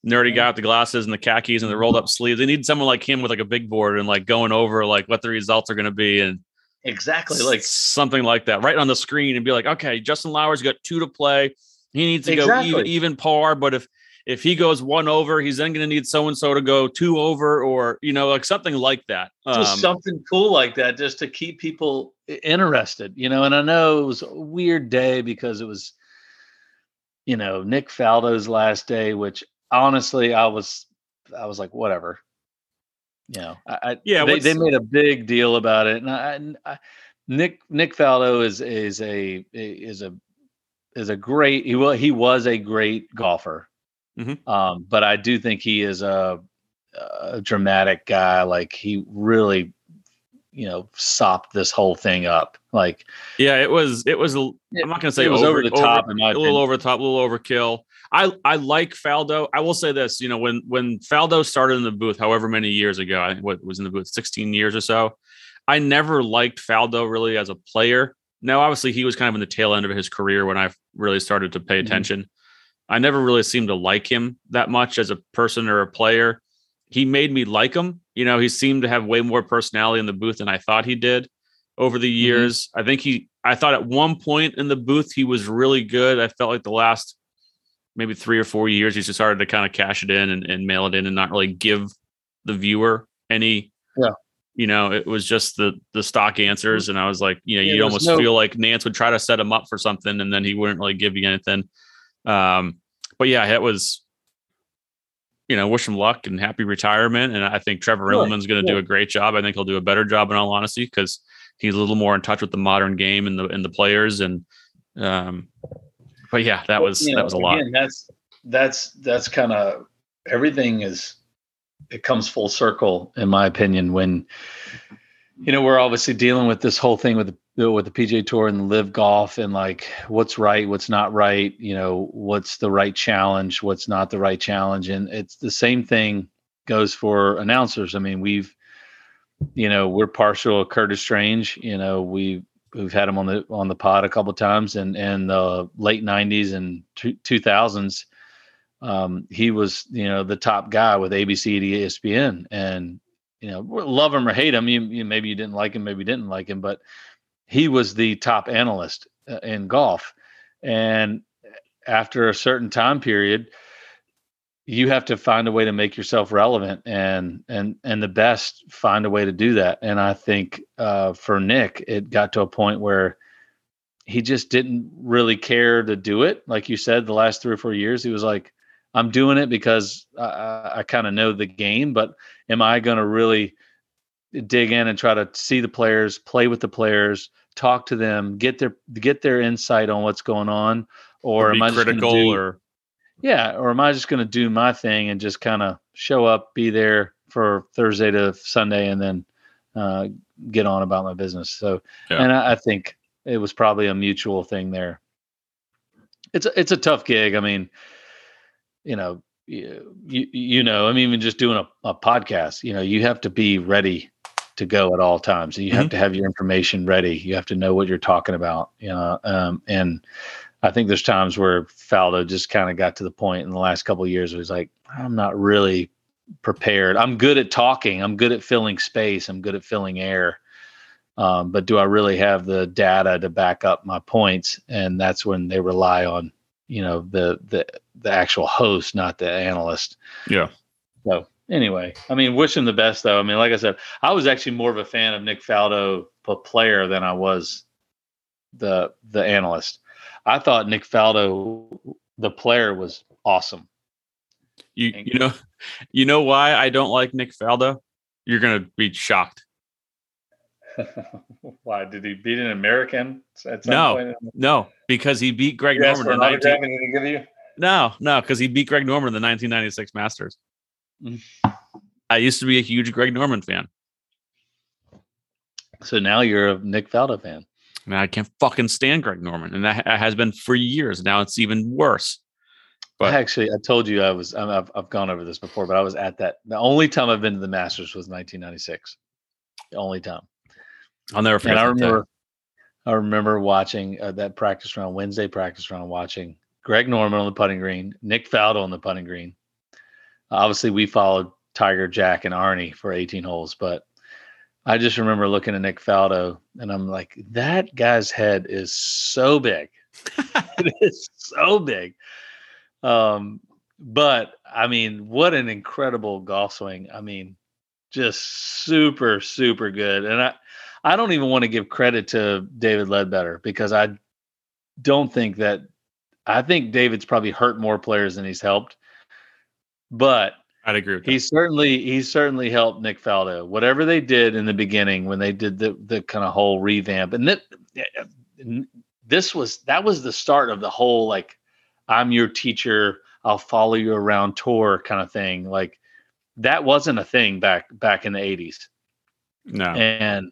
nerdy guy with the glasses and the khakis and the rolled up sleeves. They need someone like him with like a big board and like going over like what the results are going to be and exactly like something like that, right on the screen, and be like, okay, Justin Lauer's got two to play. He needs to exactly. go even, even par, but if if he goes one over, he's then going to need so-and-so to go two over or, you know, like something like that. Um, just something cool like that, just to keep people interested, you know. And I know it was a weird day because it was, you know, Nick Faldo's last day, which honestly, I was, I was like, whatever, you know, I, yeah, they, they made a big deal about it. And I, I Nick, Nick Faldo is, is a, is a, is a great, he was, he was a great golfer. Mm-hmm. Um, but I do think he is a, a dramatic guy. Like he really, you know, sopped this whole thing up. Like, yeah, it was, it was, I'm not going to say it was over, over the top, over, in my a little over the top, a little overkill. I, I like Faldo. I will say this, you know, when, when Faldo started in the booth, however many years ago, I was in the booth sixteen years or so. I never liked Faldo really as a player. Now, obviously he was kind of in the tail end of his career when I really started to pay attention. Mm-hmm. I never really seemed to like him that much as a person or a player. He made me like him. You know, he seemed to have way more personality in the booth than I thought he did over the years. Mm-hmm. I think he, I thought at one point in the booth, he was really good. I felt like the last maybe three or four years, he just started to kind of cash it in and, and mail it in and not really give the viewer any, yeah. you know, it was just the, the stock answers. And I was like, you know, yeah, you almost no- feel like Nance would try to set him up for something and then he wouldn't really give you anything. Um, but yeah, it was, you know, wish him luck and happy retirement. And I think Trevor sure, Immelman's going to sure. do a great job. I think he'll do a better job in all honesty, because he's a little more in touch with the modern game and the, and the players. And, um, but yeah, that was, you know, that was a lot. Again, that's, that's, that's kind of everything is, it comes full circle in my opinion, when, you know, we're obviously dealing with this whole thing with the with the P G A Tour and Live Golf and like what's right, what's not right, you know, what's the right challenge, what's not the right challenge. And it's the same thing goes for announcers. I mean, we've, you know, we're partial to Curtis Strange, you know, we, we've had him on the, on the pod a couple of times and, and the late nineties and two thousands. Um, he was, you know, the top guy with A B C to E S P N and, you know, love him or hate him. You, you maybe you didn't like him, maybe you didn't like him, but he was the top analyst uh, in golf. And after a certain time period, you have to find a way to make yourself relevant, and, and, and the best find a way to do that. And I think uh, for Nick, it got to a point where he just didn't really care to do it. Like you said, the last three or four years, he was like, I'm doing it because I, I kind of know the game, but am I going to really dig in and try to see the players, play with the players, talk to them, get their get their insight on what's going on, or, or am I critical just do, or yeah, or am I just going to do my thing and just kind of show up, be there for Thursday to Sunday, and then uh, get on about my business? So, yeah. and I, I think it was probably a mutual thing there. It's a, it's a tough gig. I mean, you know, you you know, I mean, even just doing a, a podcast, you know, you have to be ready to go at all times. You have mm-hmm. to have your information ready. You have to know what you're talking about. You know, um, and I think there's times where Faldo just kind of got to the point in the last couple of years where he's like, I'm not really prepared. I'm good at talking. I'm good at filling space. I'm good at filling air. Um, but do I really have the data to back up my points? And that's when they rely on, you know, the, the, the actual host, not the analyst. Yeah. So, anyway, I mean, wish him the best, though. I mean, like I said, I was actually more of a fan of Nick Faldo, the player, than I was the the analyst. I thought Nick Faldo, the player, was awesome. You and, you know, you know why I don't like Nick Faldo? You're gonna be shocked. Why did he beat an American? At some no, point? no, because he beat Greg yes, Norman. In nineteen- give you? No, no, because he beat Greg Norman in the nineteen ninety-six Masters. I used to be a huge Greg Norman fan. So now you're a Nick Faldo fan. Man, I can't fucking stand Greg Norman, and that has been for years. Now it's even worse. But actually, I told you I was. I've I've gone over this before, but I was at that. The only time I've been to the Masters was nineteen ninety-six. The only time. I'll never forget. And I remember. Time. I remember watching uh, that practice round, Wednesday practice round, watching Greg Norman on the putting green, Nick Faldo on the putting green. Uh, obviously, we followed Tiger, Jack, and Arnie for eighteen holes, but I just remember looking at Nick Faldo, and I'm like, that guy's head is so big. It is so big. Um, but, I mean, what an incredible golf swing. I mean, just super, super good. And I, I don't even want to give credit to David Ledbetter, because I don't think that – I think David's probably hurt more players than he's helped. But I'd agree with that. He certainly, he certainly helped Nick Faldo. Whatever they did in the beginning when they did the, the kind of whole revamp. And that, this was that was the start of the whole, like, I'm your teacher, I'll follow you around tour kind of thing. Like, that wasn't a thing back back in the eighties. No. And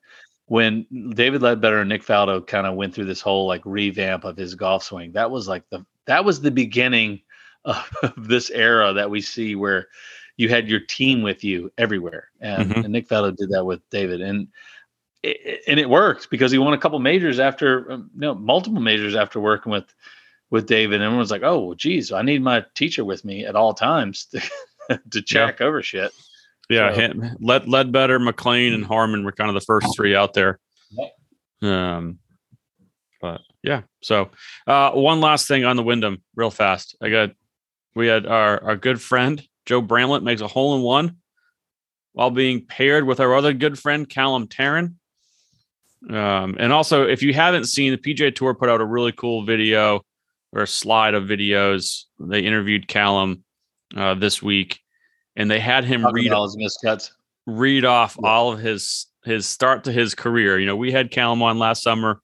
when David Ledbetter and Nick Faldo kind of went through this whole, like, revamp of his golf swing, that was like the that was the beginning of this era that we see, where you had your team with you everywhere. And, mm-hmm. and Nick Faldo did that with David, and it, and it worked, because he won a couple majors after, you know, multiple majors after working with, with David. And everyone's like, oh, well, geez, I need my teacher with me at all times to, to check yeah. over shit. Yeah. So. Him, Led, Ledbetter, McLean, and Harmon were kind of the first three out there. Yeah. Um, but yeah. So uh, one last thing on the Wyndham real fast. I got, We had our, our good friend, Joe Bramlett, makes a hole-in-one while being paired with our other good friend, Callum Tarrin. Um, and also, if you haven't seen, the P G A Tour put out a really cool video, or a slide of videos. They interviewed Callum uh, this week, and they had him read, all his miscuts. read off yeah. all of his his start to his career. You know, we had Callum on last summer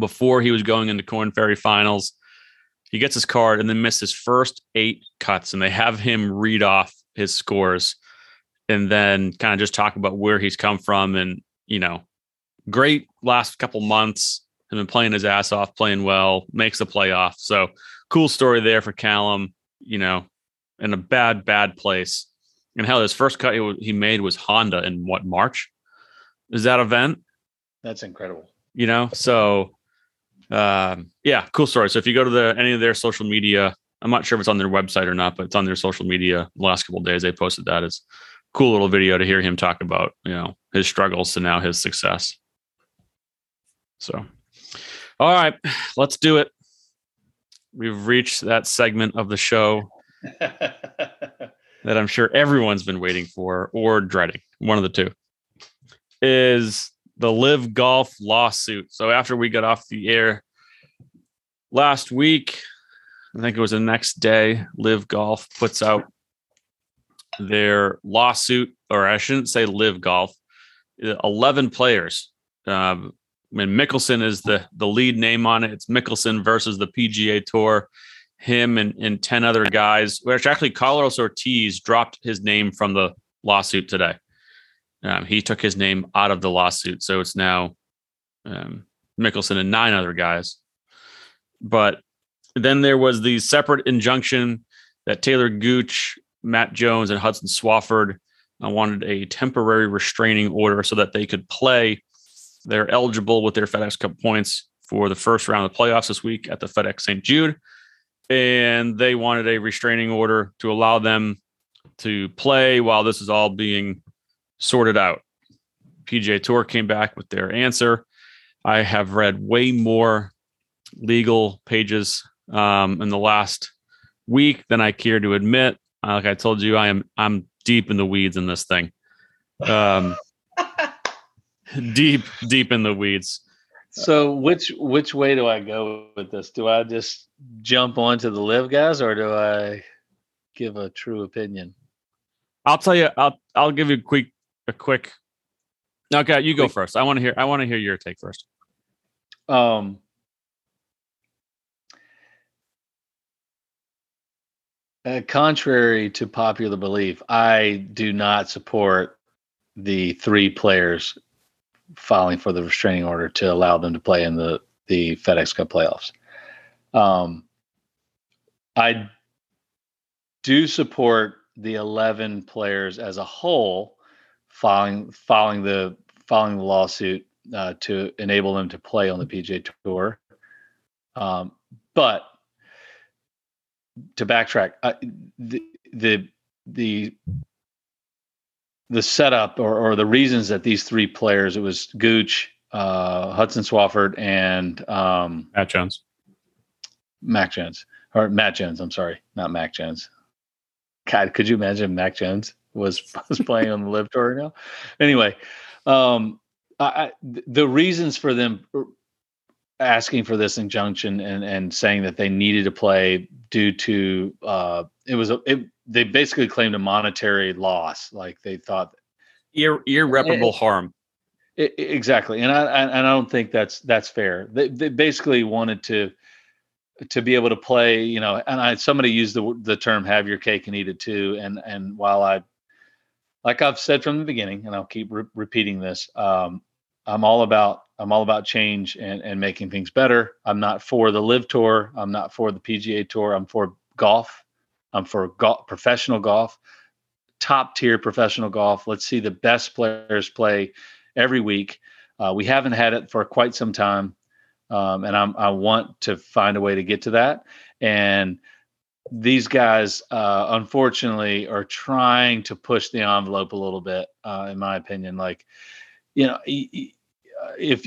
before he was going into Corn Ferry finals. He gets his card and then missed his first eight cuts, and they have him read off his scores and then kind of just talk about where he's come from. And, you know, great last couple months, has been playing his ass off, playing well, makes the playoff. So cool story there for Callum, you know, in a bad, bad place. And hell, his first cut he made was Honda in what, March? Is that event? That's incredible. You know, so... Um, yeah, cool story. So if you go to the, any of their social media, I'm not sure if it's on their website or not, but it's on their social media. The last couple of days they posted that. It's a cool little video to hear him talk about, you know, his struggles to now his success. So, all right, let's do it. We've reached that segment of the show that I'm sure everyone's been waiting for or dreading. One of the two is the Live Golf lawsuit. So after we got off the air last week, I think it was the next day, Live Golf puts out their lawsuit, or I shouldn't say Live Golf, eleven players. Um, and Mickelson is the, the lead name on it. It's Mickelson versus the P G A Tour, him and, and ten other guys, which actually Carlos Ortiz dropped his name from the lawsuit today. Um, he took his name out of the lawsuit, so it's now um, Mickelson and nine other guys. But then there was the separate injunction that Taylor Gooch, Matt Jones, and Hudson Swafford uh, wanted a temporary restraining order so that they could play. They're eligible with their FedEx Cup points for the first round of the playoffs this week at the FedEx Saint Jude, and they wanted a restraining order to allow them to play while this is all being sorted out. P G A Tour came back with their answer. I have read way more legal pages um, in the last week than I care to admit. Uh, like I told you, I am I'm deep in the weeds in this thing. Um, deep, deep in the weeds. So which which way do I go with this? Do I just jump onto the Live guys, or do I give a true opinion? I'll tell you. I'll I'll give you a quick. A quick. Okay, you go first. I want to hear. I want to hear your take first. Um, uh, contrary to popular belief, I do not support the three players filing for the restraining order to allow them to play in the the FedEx Cup playoffs. Um, I do support the eleven players as a whole following following the following the lawsuit uh, to enable them to play on the P G A Tour. Um, but to backtrack, uh, the the the the setup or, or the reasons that these three players, it was Gooch, uh, Hudson Swafford, and um, Matt Jones. Mac Jones or Matt Jones. I'm sorry, not Mac Jones. God, could you imagine Mac Jones was, was playing on the Live Tour now? Anyway, um, I, the reasons for them asking for this injunction and, and saying that they needed to play due to uh, it was a, it, they basically claimed a monetary loss, like they thought Ir- irreparable it, harm. It, it, exactly, and I, I and I don't think that's that's fair. They, they basically wanted to. to be able to play, you know, and I, somebody used the the term, have your cake and eat it too. And, and while I, like I've said from the beginning, and I'll keep re- repeating this, um, I'm all about, I'm all about change and, and making things better. I'm not for the Live Tour. I'm not for the P G A Tour. I'm for golf. I'm for go- professional golf, top tier professional golf. Let's see the best players play every week. Uh, we haven't had it for quite some time. Um, and I'm, I want to find a way to get to that. And these guys, uh, unfortunately, are trying to push the envelope a little bit, uh, in my opinion. Like, you know, if,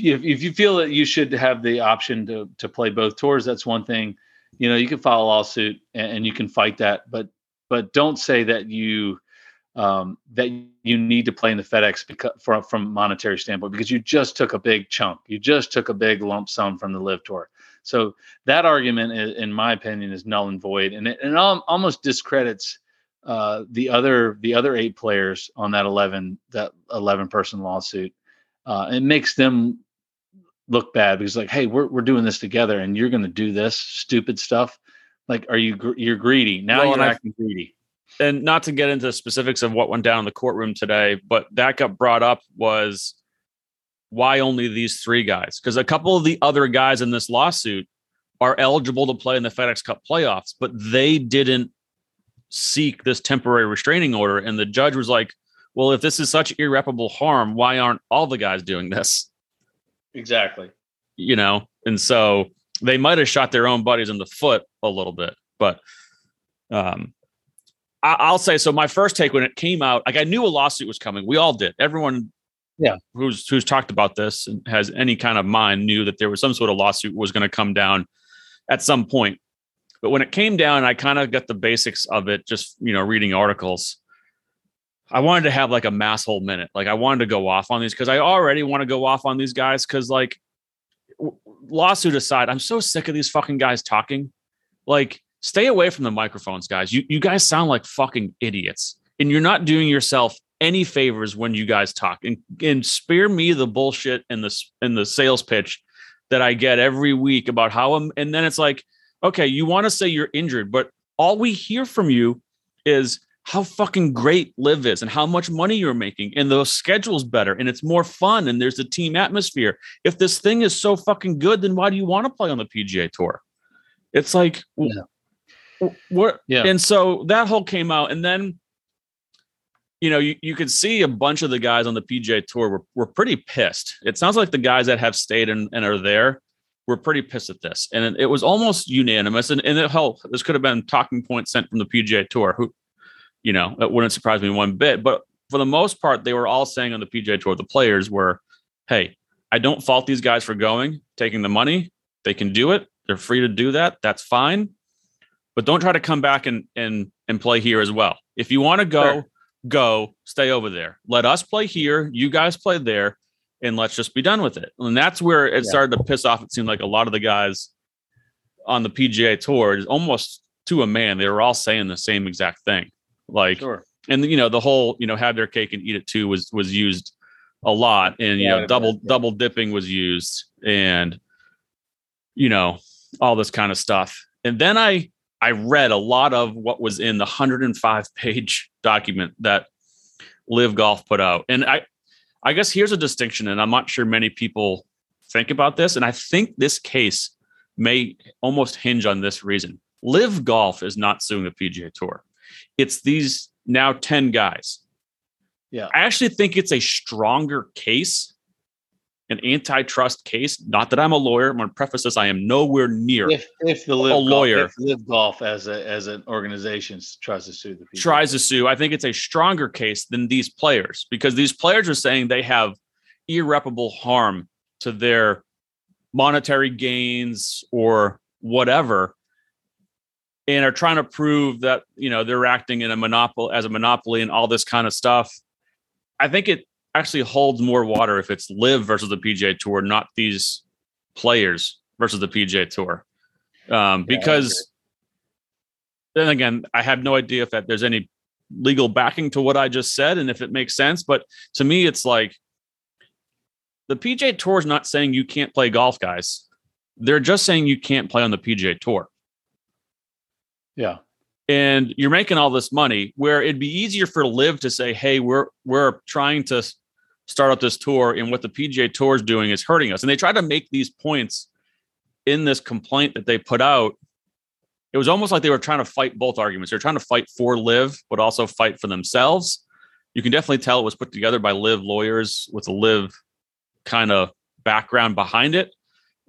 if if you feel that you should have the option to to play both tours, that's one thing. You know, you can file a lawsuit and, and you can fight that, but but don't say that you um, that you need to play in the FedEx because, from, from a monetary standpoint, because you just took a big chunk. You just took a big lump sum from the Live Tour. So that argument, is, in my opinion, is null and void. And it, and it almost discredits uh, the other the other eight players on that eleven that eleven person lawsuit. Uh, it makes them look bad because, like, hey, we're we're doing this together, and you're going to do this stupid stuff. Like, are you gr- you're greedy now? Well, you're acting I've- greedy. And not to get into the specifics of what went down in the courtroom today, but that got brought up was why only these three guys? Because a couple of the other guys in this lawsuit are eligible to play in the FedEx Cup playoffs, but they didn't seek this temporary restraining order. And the judge was like, well, if this is such irreparable harm, why aren't all the guys doing this? Exactly. You know, and so they might have shot their own buddies in the foot a little bit, but... um I'll say, so my first take when it came out, like I knew a lawsuit was coming. We all did. Everyone yeah, who's who's talked about this and has any kind of mind knew that there was some sort of lawsuit was going to come down at some point. But when it came down, I kind of got the basics of it, just, you know, reading articles. I wanted to have like a mass hole minute. Like I wanted to go off on these because I already want to go off on these guys because like w- lawsuit aside, I'm so sick of these fucking guys talking. Like, stay away from the microphones, guys. You you guys sound like fucking idiots. And you're not doing yourself any favors when you guys talk. And, and spare me the bullshit and the, and the sales pitch that I get every week about how I'm... And then it's like, okay, you want to say you're injured, but all we hear from you is how fucking great Live is and how much money you're making. And the schedule's better and it's more fun and there's the team atmosphere. If this thing is so fucking good, then why do you want to play on the P G A Tour? It's like... Yeah. We're, yeah. And so that whole came out, and then, you know, you, you could see a bunch of the guys on the P G A Tour were, were pretty pissed. It sounds like the guys that have stayed and, and are there were pretty pissed at this. And it was almost unanimous. And, and it helped. This could have been talking points sent from the P G A Tour, who, you know, it wouldn't surprise me one bit. But for the most part, they were all saying on the P G A Tour, the players were, hey, I don't fault these guys for going, taking the money. They can do it. They're free to do that. That's fine. But don't try to come back and and and play here as well. If you want to go, sure. go, stay over there. Let us play here. You guys play there. And let's just be done with it. And that's where it yeah. started to piss off. It seemed like a lot of the guys on the P G A Tour, almost to a man, they were all saying the same exact thing. Like, sure. And, you know, the whole, you know, have their cake and eat it too was was used a lot. And, you yeah, know, double, yeah. double dipping was used. And, you know, all this kind of stuff. And then I... I read a lot of what was in the one hundred five page document that Live Golf put out. And I, I guess here's a distinction, and I'm not sure many people think about this. And I think this case may almost hinge on this reason. Live Golf is not suing the P G A Tour. it's these now ten guys. Yeah. I actually think it's a stronger case, an antitrust case. Not that I'm a lawyer. I'm going to preface this. I am nowhere near if, if the live a golf, lawyer. If Live Golf as a, as an organization tries to sue the people. Tries to sue. I think it's a stronger case than these players, because these players are saying they have irreparable harm to their monetary gains or whatever, and are trying to prove that, you know, they're acting in a monopoly as a monopoly and all this kind of stuff. I think it actually holds more water if it's Live versus the P G A Tour, not these players versus the P G A Tour. Um, yeah, because then again, I have no idea if that there's any legal backing to what I just said and if it makes sense. But to me, it's like the P G A Tour is not saying you can't play golf, guys. They're just saying you can't play on the P G A Tour. Yeah. And you're making all this money where it'd be easier for Live to say, hey, we're we're trying to start up this tour, and what the P G A Tour is doing is hurting us. And they try to make these points in this complaint that they put out. It was almost like they were trying to fight both arguments. They're trying to fight for Live, but also fight for themselves. You can definitely tell it was put together by Live lawyers with a Live kind of background behind it.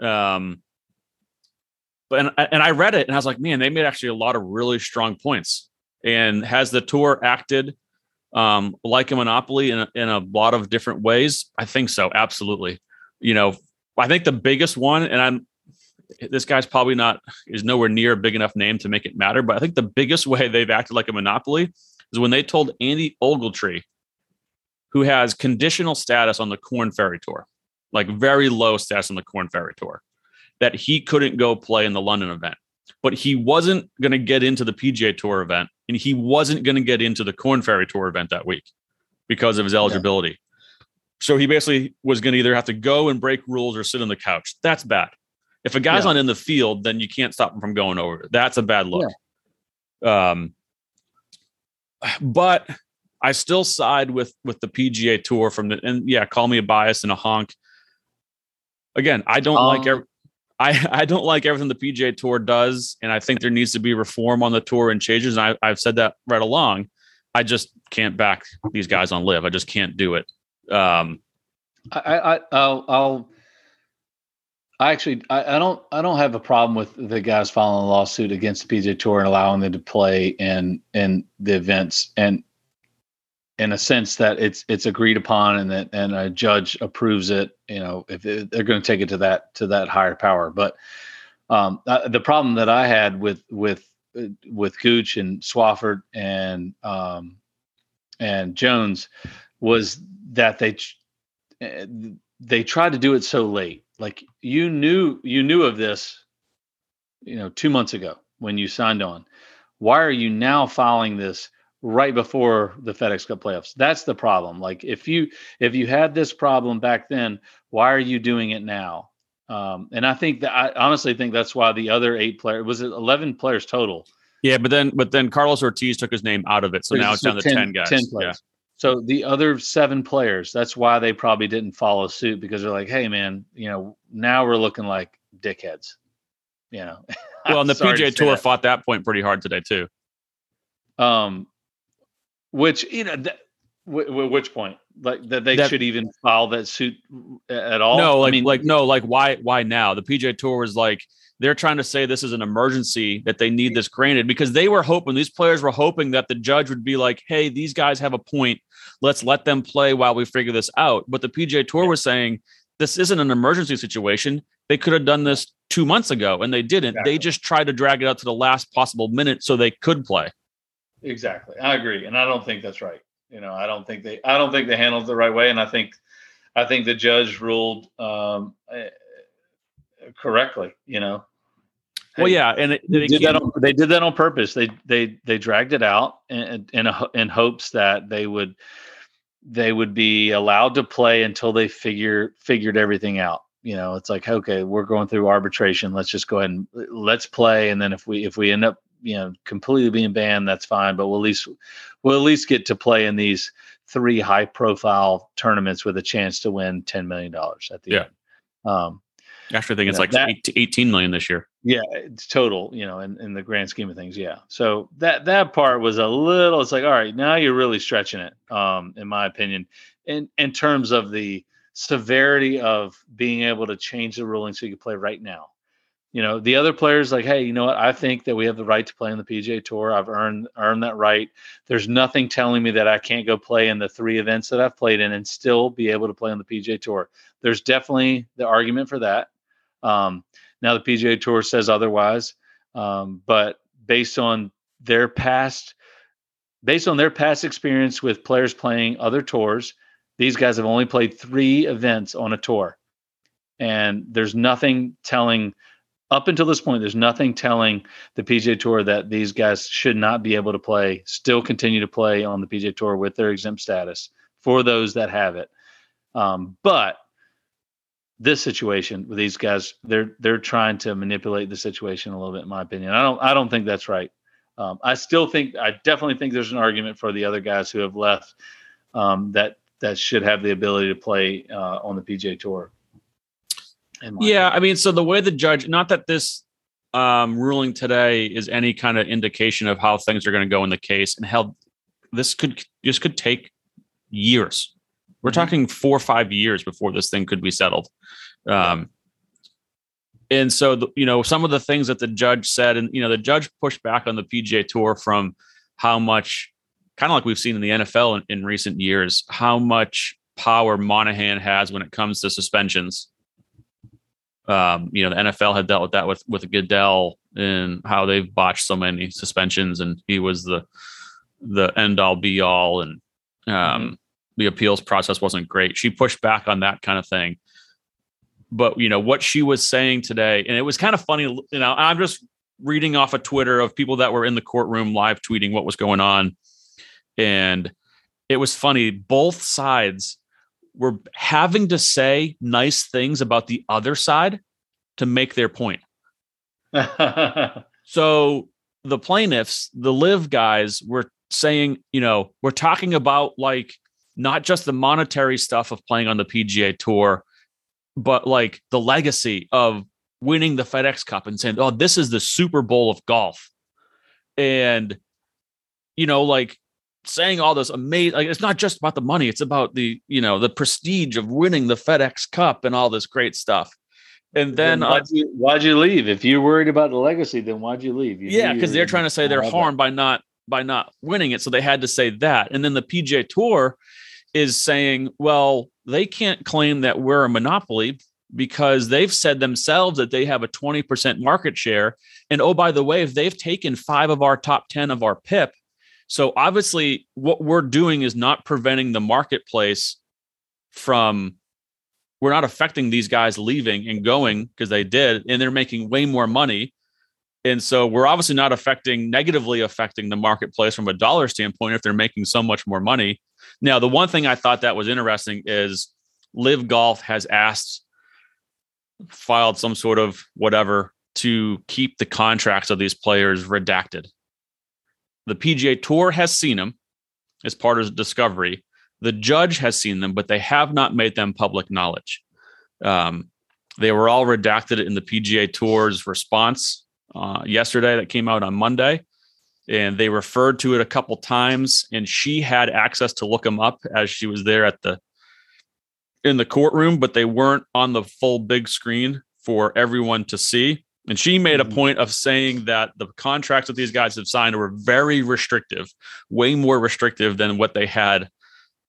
Um, but and, and I read it and I was like, man, they made actually a lot of really strong points. And has the tour acted um, like a monopoly in a, in a lot of different ways? I think so, absolutely. You know, I think the biggest one, and I'm this guy's probably not is nowhere near a big enough name to make it matter, but I think the biggest way they've acted like a monopoly is when they told Andy Ogletree, who has conditional status on the Corn Ferry Tour, like very low status on the Corn Ferry Tour, that he couldn't go play in the London event. But he wasn't going to get into the P G A Tour event, and he wasn't going to get into the Corn Ferry Tour event that week because of his eligibility. Yeah. So he basically was going to either have to go and break rules or sit on the couch. That's bad. If a guy's yeah. not in the field, then you can't stop him from going over. That's a bad look. Yeah. Um, but I still side with with the P G A Tour from the, and yeah, call me a bias and a honk. Again, I don't um, like every, I, I don't like everything the P G A Tour does, and I think there needs to be reform on the tour and changes. And I, I've said that right along. I just can't back these guys on Live. I just can't do it. Um, I, I I'll, I'll I actually I, I don't I don't have a problem with the guys filing a lawsuit against the P G A Tour and allowing them to play in in the events, and in a sense that it's it's agreed upon and that and a judge approves it, you know, if it, they're going to take it to that to that higher power. But um, uh, the problem that I had with with uh, with Gooch and Swafford and um, and Jones was that they they tried to do it so late. Like you knew you knew of this, you know, two months ago when you signed on. Why are you now filing this right before the FedEx Cup playoffs? That's the problem. Like if you, if you had this problem back then, why are you doing it now? Um, and I think that I honestly think that's why the other eight players, was it eleven players total? Yeah. But then, but then Carlos Ortiz took his name out of it. So now it's down to ten guys. ten players. Yeah. So the other seven players, that's why they probably didn't follow suit, because they're like, hey man, you know, now we're looking like dickheads, you know? Well, and the P G A Tour fought that point pretty hard today too. Um, Which, you know, th- w- w- which point, like that they that, should even file that suit at all? No, like, I mean, like, no, like why, why now? The P G A Tour is like, they're trying to say this is an emergency, that they need this granted, because they were hoping, these players were hoping that the judge would be like, hey, these guys have a point. Let's let them play while we figure this out. But the P G A Tour yeah. was saying, this isn't an emergency situation. They could have done this two months ago and they didn't. Exactly. They just tried to drag it out to the last possible minute so they could play. Exactly. I agree. And I don't think that's right. You know, I don't think they, I don't think they handled it the right way. And I think, I think the judge ruled um, correctly, you know? Well, yeah. And it, they, did that on, they did that on purpose. They, they, they dragged it out in, in, a, in hopes that they would, they would be allowed to play until they figure, figured everything out. You know, it's like, okay, we're going through arbitration. Let's just go ahead and let's play. And then if we, if we end up, you know, completely being banned, that's fine. But we'll at least we'll at least get to play in these three high-profile tournaments with a chance to win ten million dollars at the yeah. end. Um, I actually think it's know, like that, eighteen million this year. Yeah, it's total, you know, in, in the grand scheme of things. Yeah. So that that part was a little, it's like, all right, now you're really stretching it, um, in my opinion, in, in terms of the severity of being able to change the ruling so you can play right now. You know, the other players like, hey, you know what? I think that we have the right to play on the P G A Tour. I've earned earned that right. There's nothing telling me that I can't go play in the three events that I've played in and still be able to play on the P G A Tour. There's definitely the argument for that. Um, now the P G A Tour says otherwise, um, but based on their past, based on their past experience with players playing other tours, these guys have only played three events on a tour, and there's nothing telling. Up until this point, there's nothing telling the P G A Tour that these guys should not be able to play, still continue to play on the P G A Tour with their exempt status for those that have it. Um, but this situation with these guys, they're they're trying to manipulate the situation a little bit, in my opinion. I don't I don't think that's right. Um, I still think I definitely think there's an argument for the other guys who have left um, that that should have the ability to play uh, on the P G A Tour. Yeah, I mean, so the way the judge, not that this um, ruling today is any kind of indication of how things are going to go in the case, and how this could this could take years. We're mm-hmm. talking four or five years before this thing could be settled. Um, and so, the, you know, some of the things that the judge said, and, you know, the judge pushed back on the P G A Tour from how much, kind of like we've seen in the N F L in, in recent years, how much power Monahan has when it comes to suspensions. Um, you know, the N F L had dealt with that with, with Goodell and how they've botched so many suspensions, and he was the the end all be all, and um, mm-hmm. the appeals process wasn't great. She pushed back on that kind of thing, but you know what she was saying today, and it was kind of funny. You know, I'm just reading off a Twitter of people that were in the courtroom live tweeting what was going on, and it was funny. Both sides were having to say nice things about the other side to make their point. So the plaintiffs, the Live guys, were saying, you know, we're talking about like not just the monetary stuff of playing on the P G A Tour, but like the legacy of winning the FedEx Cup and saying, oh, this is the Super Bowl of golf. And, you know, like, saying all this amazing, like, it's not just about the money. It's about the, you know, the prestige of winning the FedEx Cup and all this great stuff. And then, then why'd, uh, you, why'd you leave? If you're worried about the legacy, then why'd you leave? You yeah. Cause they're trying to say they're harmed by not, by not winning it. So they had to say that. And then the P G A Tour is saying, well, they can't claim that we're a monopoly because they've said themselves that they have a twenty percent market share. And oh, by the way, if they've taken five of our top ten of our P I P, so obviously what we're doing is not preventing the marketplace from, we're not affecting these guys leaving and going because they did, and they're making way more money. And so we're obviously not affecting, negatively affecting the marketplace from a dollar standpoint if they're making so much more money. Now, the one thing I thought that was interesting is Live Golf has asked, filed some sort of whatever to keep the contracts of these players redacted. The P G A Tour has seen them as part of discovery. The judge has seen them, but they have not made them public knowledge. Um, they were all redacted in the P G A Tour's response uh, yesterday that came out on Monday, and they referred to it a couple times, and she had access to look them up as she was there at the in the courtroom, but they weren't on the full big screen for everyone to see. And she made a point of saying that the contracts that these guys have signed were very restrictive, way more restrictive than what they had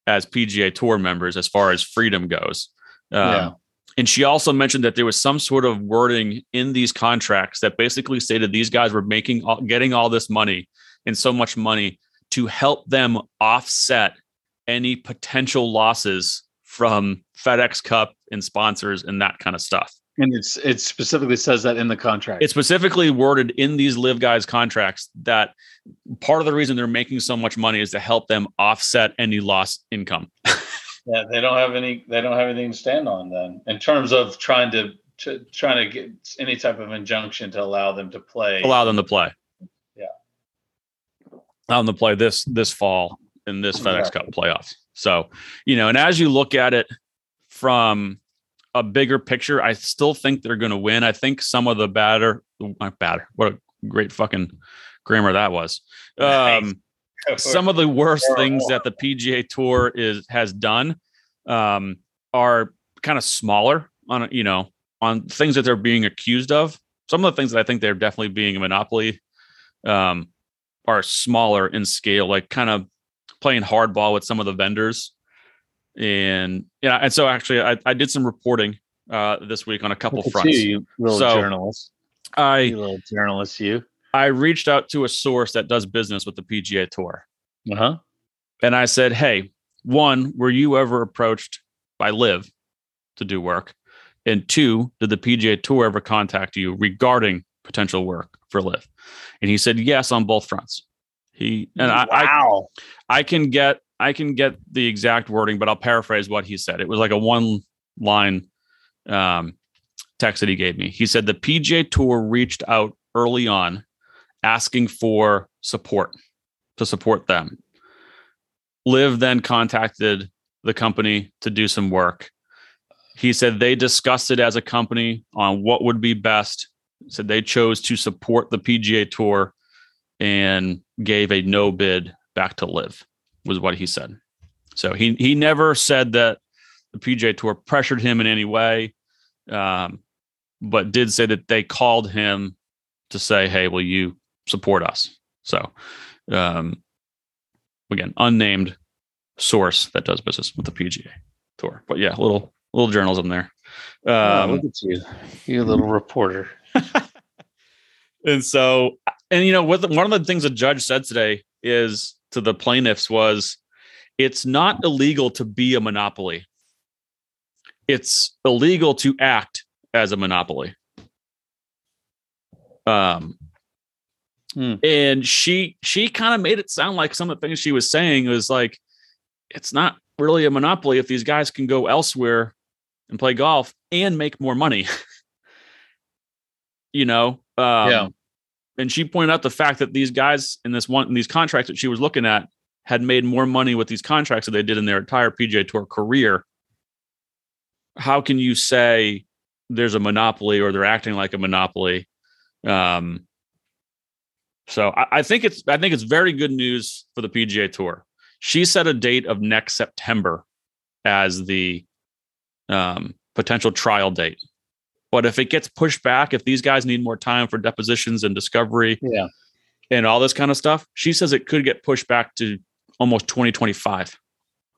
as P G A Tour members as far as freedom goes. Um, yeah. And she also mentioned that there was some sort of wording in these contracts that basically stated these guys were making, getting all this money and so much money to help them offset any potential losses from FedEx Cup and sponsors and that kind of stuff. And it's it specifically says that in the contract. It's specifically worded in these Live guys contracts that part of the reason they're making so much money is to help them offset any lost income. Yeah, they don't have any. They don't have anything to stand on then in terms of trying to, to trying to get any type of injunction to allow them to play. Allow them to play. Yeah, allow them to play this this fall in this FedEx Cup playoffs. So you know, and as you look at it from a bigger picture, I still think they're going to win. I think some of the batter, not batter, what a great fucking grammar that was. Um, some of the worst things that the P G A Tour is has done um, are kind of smaller on, you know, on things that they're being accused of. Some of the things that I think they're definitely being a monopoly um, are smaller in scale, like kind of playing hardball with some of the vendors. And yeah, and so actually, I, I did some reporting uh, this week on a couple fronts. You, you little so journalist, I you little journalist, you. I reached out to a source that does business with the P G A Tour, uh-huh. and I said, "Hey, one, were you ever approached by Liv to do work? And two, did the P G A Tour ever contact you regarding potential work for Liv?" And he said, "Yes, on both fronts." He and I, wow. I, I can get. I can get the exact wording, but I'll paraphrase what he said. It was like a one line um, text that he gave me. He said the P G A Tour reached out early on asking for support to support them. Liv then contacted the company to do some work. He said they discussed it as a company on what would be best. He said they chose to support the P G A Tour and gave a no bid back to Liv. Was what he said. So he he never said that the P G A Tour pressured him in any way, um, but did say that they called him to say, "Hey, will you support us?" So um, again, unnamed source that does business with the P G A Tour. But yeah, little little journalism there. Um, oh, look at you, you little reporter. And so, and you know, with, one of the things the judge said today is. To the plaintiffs was it's not illegal to be a monopoly. It's illegal to act as a monopoly. Um, hmm. And she, she kind of made it sound like some of the things she was saying was like, it's not really a monopoly if these guys can go elsewhere and play golf and make more money, you know? Um, yeah. And she pointed out the fact that these guys in this one, in these contracts that she was looking at had made more money with these contracts than they did in their entire P G A Tour career. How can you say there's a monopoly or they're acting like a monopoly? Um, so I, I think it's, I think it's very good news for the P G A Tour. She set a date of next September as the um, potential trial date. But if it gets pushed back, if these guys need more time for depositions and discovery yeah. and all this kind of stuff, she says it could get pushed back to almost twenty twenty-five.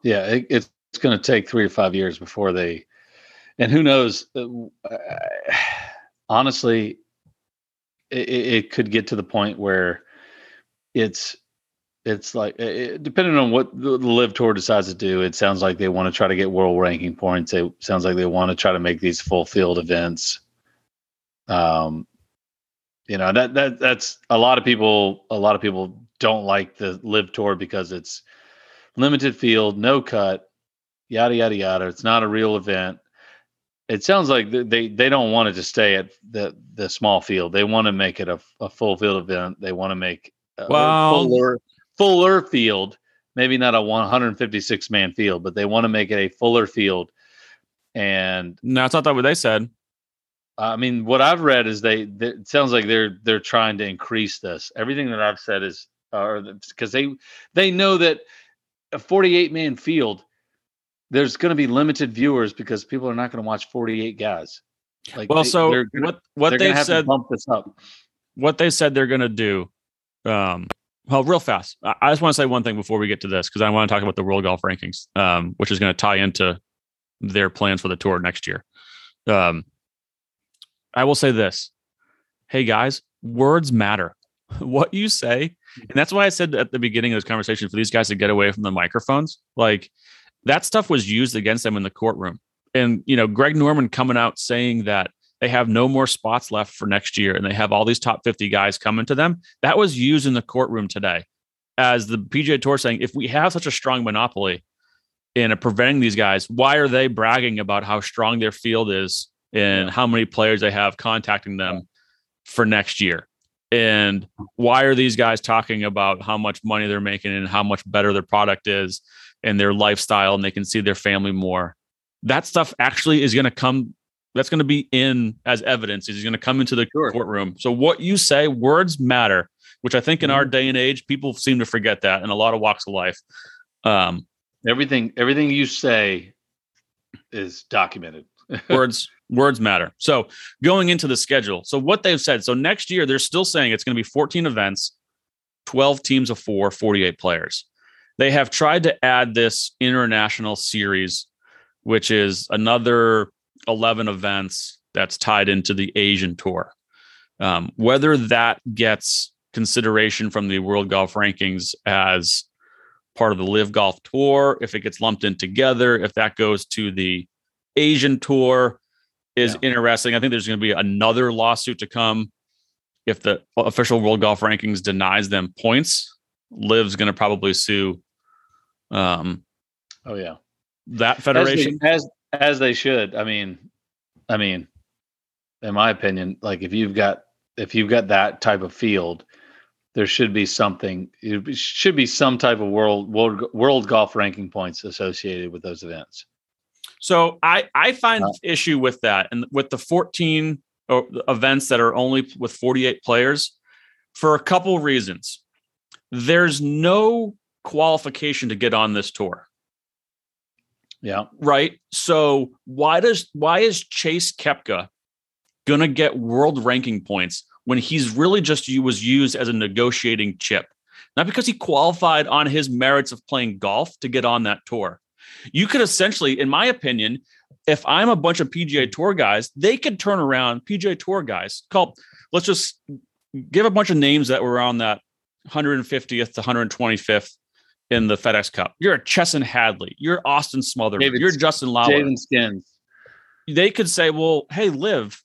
Yeah, it, it's going to take three or five years before they – and who knows? Honestly, it, it could get to the point where it's it's like it, – depending on what the Live Tour decides to do, it sounds like they want to try to get world ranking points. It sounds like they want to try to make these full field events. Um, you know, that that that's a lot of people, a lot of people don't like the Live Tour because it's limited field, no cut, yada, yada, yada. It's not a real event. It sounds like they, they don't want it to stay at the, the small field. They want to make it a, a full field event. They want to make a well, fuller Fuller field, maybe not a one hundred fifty-six man field, but they want to make it a fuller field. And no, it's not that what they said. I mean, what I've read is they, they it sounds like they're, they're trying to increase this. Everything that I've said is, or uh, because they, they know that a forty-eight man field, there's going to be limited viewers because people are not going to watch forty-eight guys. Like, well, they, so gonna, what, what they said, bump this up. What they said they're going to do, um, well, real fast. I just want to say one thing before we get to this, because I want to talk about the World Golf Rankings, um, which is going to tie into their plans for the tour next year. Um, I will say this. Hey, guys, words matter. What you say. And that's why I said at the beginning of this conversation for these guys to get away from the microphones. Like, that stuff was used against them in the courtroom. And, you know, Greg Norman coming out saying that they have no more spots left for next year, and they have all these top fifty guys coming to them. That was used in the courtroom today as the P G A Tour saying, if we have such a strong monopoly in preventing these guys, why are they bragging about how strong their field is and yeah. how many players they have contacting them yeah. for next year? And why are these guys talking about how much money they're making and how much better their product is and their lifestyle, and they can see their family more? that stuff actually is going to come, that's going to be in as evidence. It's going to come into the sure. courtroom. So what you say, words matter, which I think in mm-hmm. our day and age, people seem to forget that in a lot of walks of life. Um, everything, everything you say is documented. words, words matter. So going into the schedule. So what they've said, so next year, they're still saying it's going to be fourteen events, twelve teams of four, forty-eight players. They have tried to add this international series, which is another eleven events that's tied into the Asian Tour. Um, whether that gets consideration from the World Golf Rankings as part of the Live Golf Tour, if it gets lumped in together, if that goes to the Asian Tour, is yeah. interesting. I think there's going to be another lawsuit to come. If the official World Golf Rankings denies them points, Liv's going to probably sue. Um, oh yeah, that federation as they, as as they should. I mean, I mean, in my opinion, like if you've got if you've got that type of field, there should be something. It should be some type of world world world golf ranking points associated with those events. So I I find uh, issue with that and with the fourteen events that are only with forty-eight players for a couple reasons. There's no qualification to get on this tour. Yeah. Right. So why does, why is Chase Koepka going to get world ranking points when he's really just, he was used as a negotiating chip, not because he qualified on his merits of playing golf to get on that tour. You could essentially, in my opinion, if I'm a bunch of P G A Tour guys, they could turn around P G A Tour guys. Call, let's just give a bunch of names that were on that one hundred fiftieth to one hundred twenty-fifth in the FedEx Cup. You're a Chesson Hadley. You're Austin Smothers. David, you're Justin Lauer. Jaden Skins. They could say, well, hey, Liv,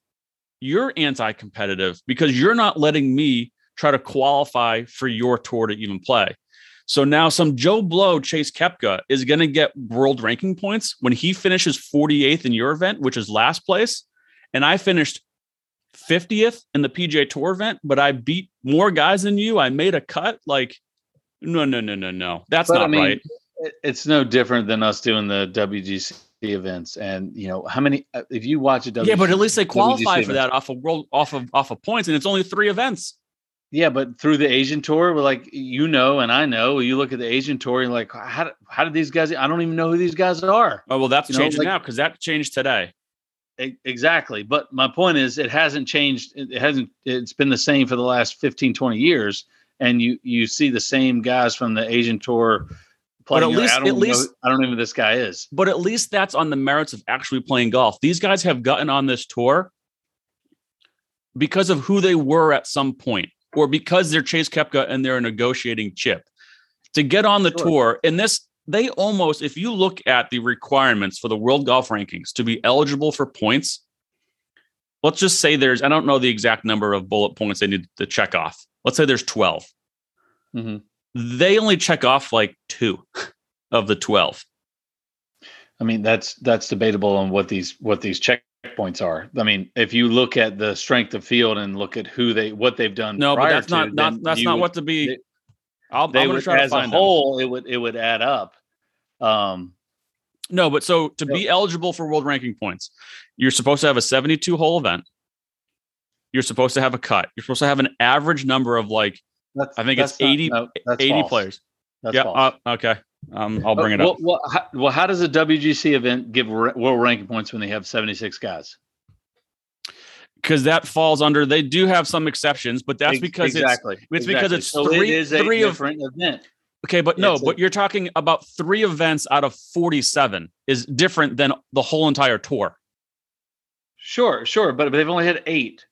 you're anti-competitive because you're not letting me try to qualify for your tour to even play. So now some Joe Blow, Chase Koepka, is going to get world ranking points when he finishes forty-eighth in your event, which is last place. And I finished fiftieth in the P G A Tour event, but I beat more guys than you. I made a cut. Like, no, no, no, no, no. That's but, not I mean, right. It's no different than us doing the W G C events. And, you know, how many, if you watch a W G C. Yeah, but at least they qualify W G C for that events. off of world, off of, off of points. And it's only three events. Yeah, but through the Asian Tour, we're like, you know, and I know, you look at the Asian Tour, you're like, how how did these guys, I don't even know who these guys are. Oh, well, that's you changing know, like, now because that changed today. It, exactly. But my point is it hasn't changed. It hasn't, it's been the same for the last fifteen, twenty years. And you you see the same guys from the Asian Tour playing. But at least, I don't, at least, know, I don't know who this guy is. But at least that's on the merits of actually playing golf. These guys have gotten on this tour because of who they were at some point, or because they're Chase Koepka and they're a negotiating chip to get on the sure. tour. And this, they almost, if you look at the requirements for the World Golf Rankings to be eligible for points, let's just say there's, I don't know the exact number of bullet points they need to check off. Let's say there's twelve. Mm-hmm. They only check off like two of the twelve. I mean, that's, that's debatable on what these, what these check points are. I mean, if you look at the strength of field and look at who they what they've done. No, but that's not to, not that's not would, what to be. They, I'll, they I'm going to try to find as a whole. Them. It would it would add up. Um, no, but so to so, be eligible for world ranking points, you're supposed to have a seventy-two hole event. You're supposed to have a cut. You're supposed to have an average number of like I think it's eighty not, no, eighty false. Players. That's yeah. Uh, okay. Um, I'll bring it up. Well, well, how, well, how does a W G C event give re- world ranking points when they have seventy-six guys? Because that falls under. They do have some exceptions, but that's because exactly. it's, it's exactly. because it's so three. It is a three different of, event. Okay, but no, it's but a, you're talking about three events out of forty-seven is different than the whole entire tour. Sure, sure, but, but they've only had eight.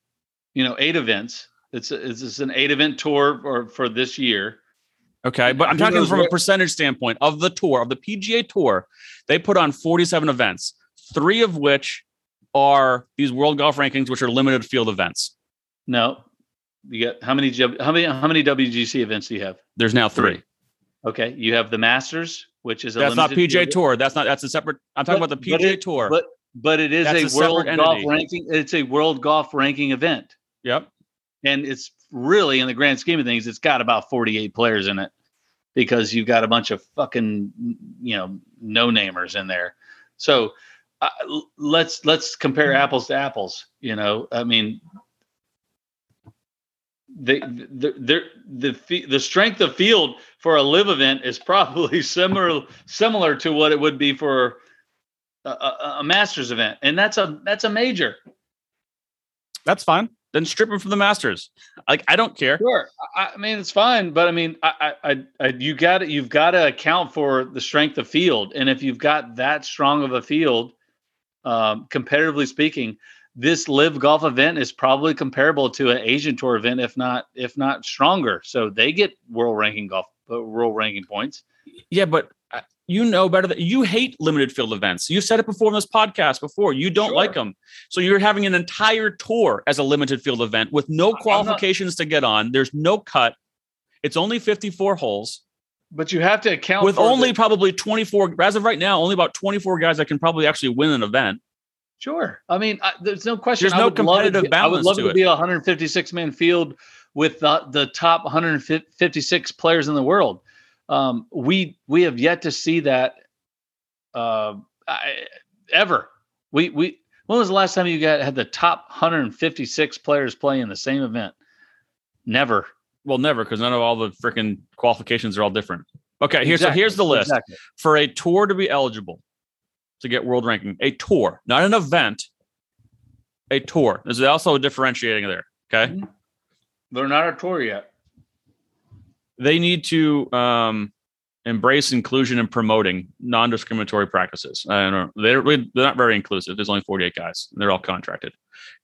You know, eight events. It's a, it's, it's an eight event tour or for this year. Okay, but I'm talking from a percentage standpoint of the tour, of the P G A Tour, they put on forty-seven events, three of which are these World Golf Rankings, which are limited field events. No, you got how many how many how many W G C events do you have? There's now three. three. Okay, you have the Masters, which is a that's not P G A field. Tour. That's not that's a separate. I'm talking but, about the P G A but it, Tour, but but it is that's a, a World Golf entity. Ranking. It's a World Golf Ranking event. Yep, and it's. Really, in the grand scheme of things, it's got about forty-eight players in it because you've got a bunch of fucking, you know, no-namers in there. So uh, let's let's compare apples to apples. You know, I mean, the the the the, the strength of field for a live event is probably similar similar to what it would be for a, a, a Masters event, and that's a that's a major. That's fine. Then strip him from the Masters. Like, I don't care. Sure, I, I mean it's fine, but I mean, I, I, I, you got You've got to account for the strength of field, and if you've got that strong of a field, um, comparatively speaking, this Live Golf event is probably comparable to an Asian Tour event, if not, if not stronger. So they get world ranking golf, uh, world ranking points. Yeah, but you know better that you hate limited field events. You said it before in this podcast before. You don't sure. like them. So you're having an entire tour as a limited field event with no qualifications not, to get on. There's no cut. It's only fifty-four holes. But you have to account with for only the, probably twenty-four. As of right now, only about twenty-four guys that can probably actually win an event. Sure. I mean, I, there's no question. There's I no would competitive love to, balance I would love to, to be it. a one hundred fifty-six man field with the, the top one hundred fifty-six players in the world. Um, we we have yet to see that uh, I, ever. We we when was the last time you got had the top one hundred fifty-six players play in the same event? Never. Well, never, because none of all the freaking qualifications are all different. Okay, here's exactly. so here's the list exactly. for a tour to be eligible to get world ranking. A tour, not an event. A tour. There's also a differentiating there. Okay, mm-hmm. They're not a tour yet. They need to um, embrace inclusion and promoting non-discriminatory practices. I don't know. They're, they're not very inclusive. There's only forty-eight guys. And they're all contracted.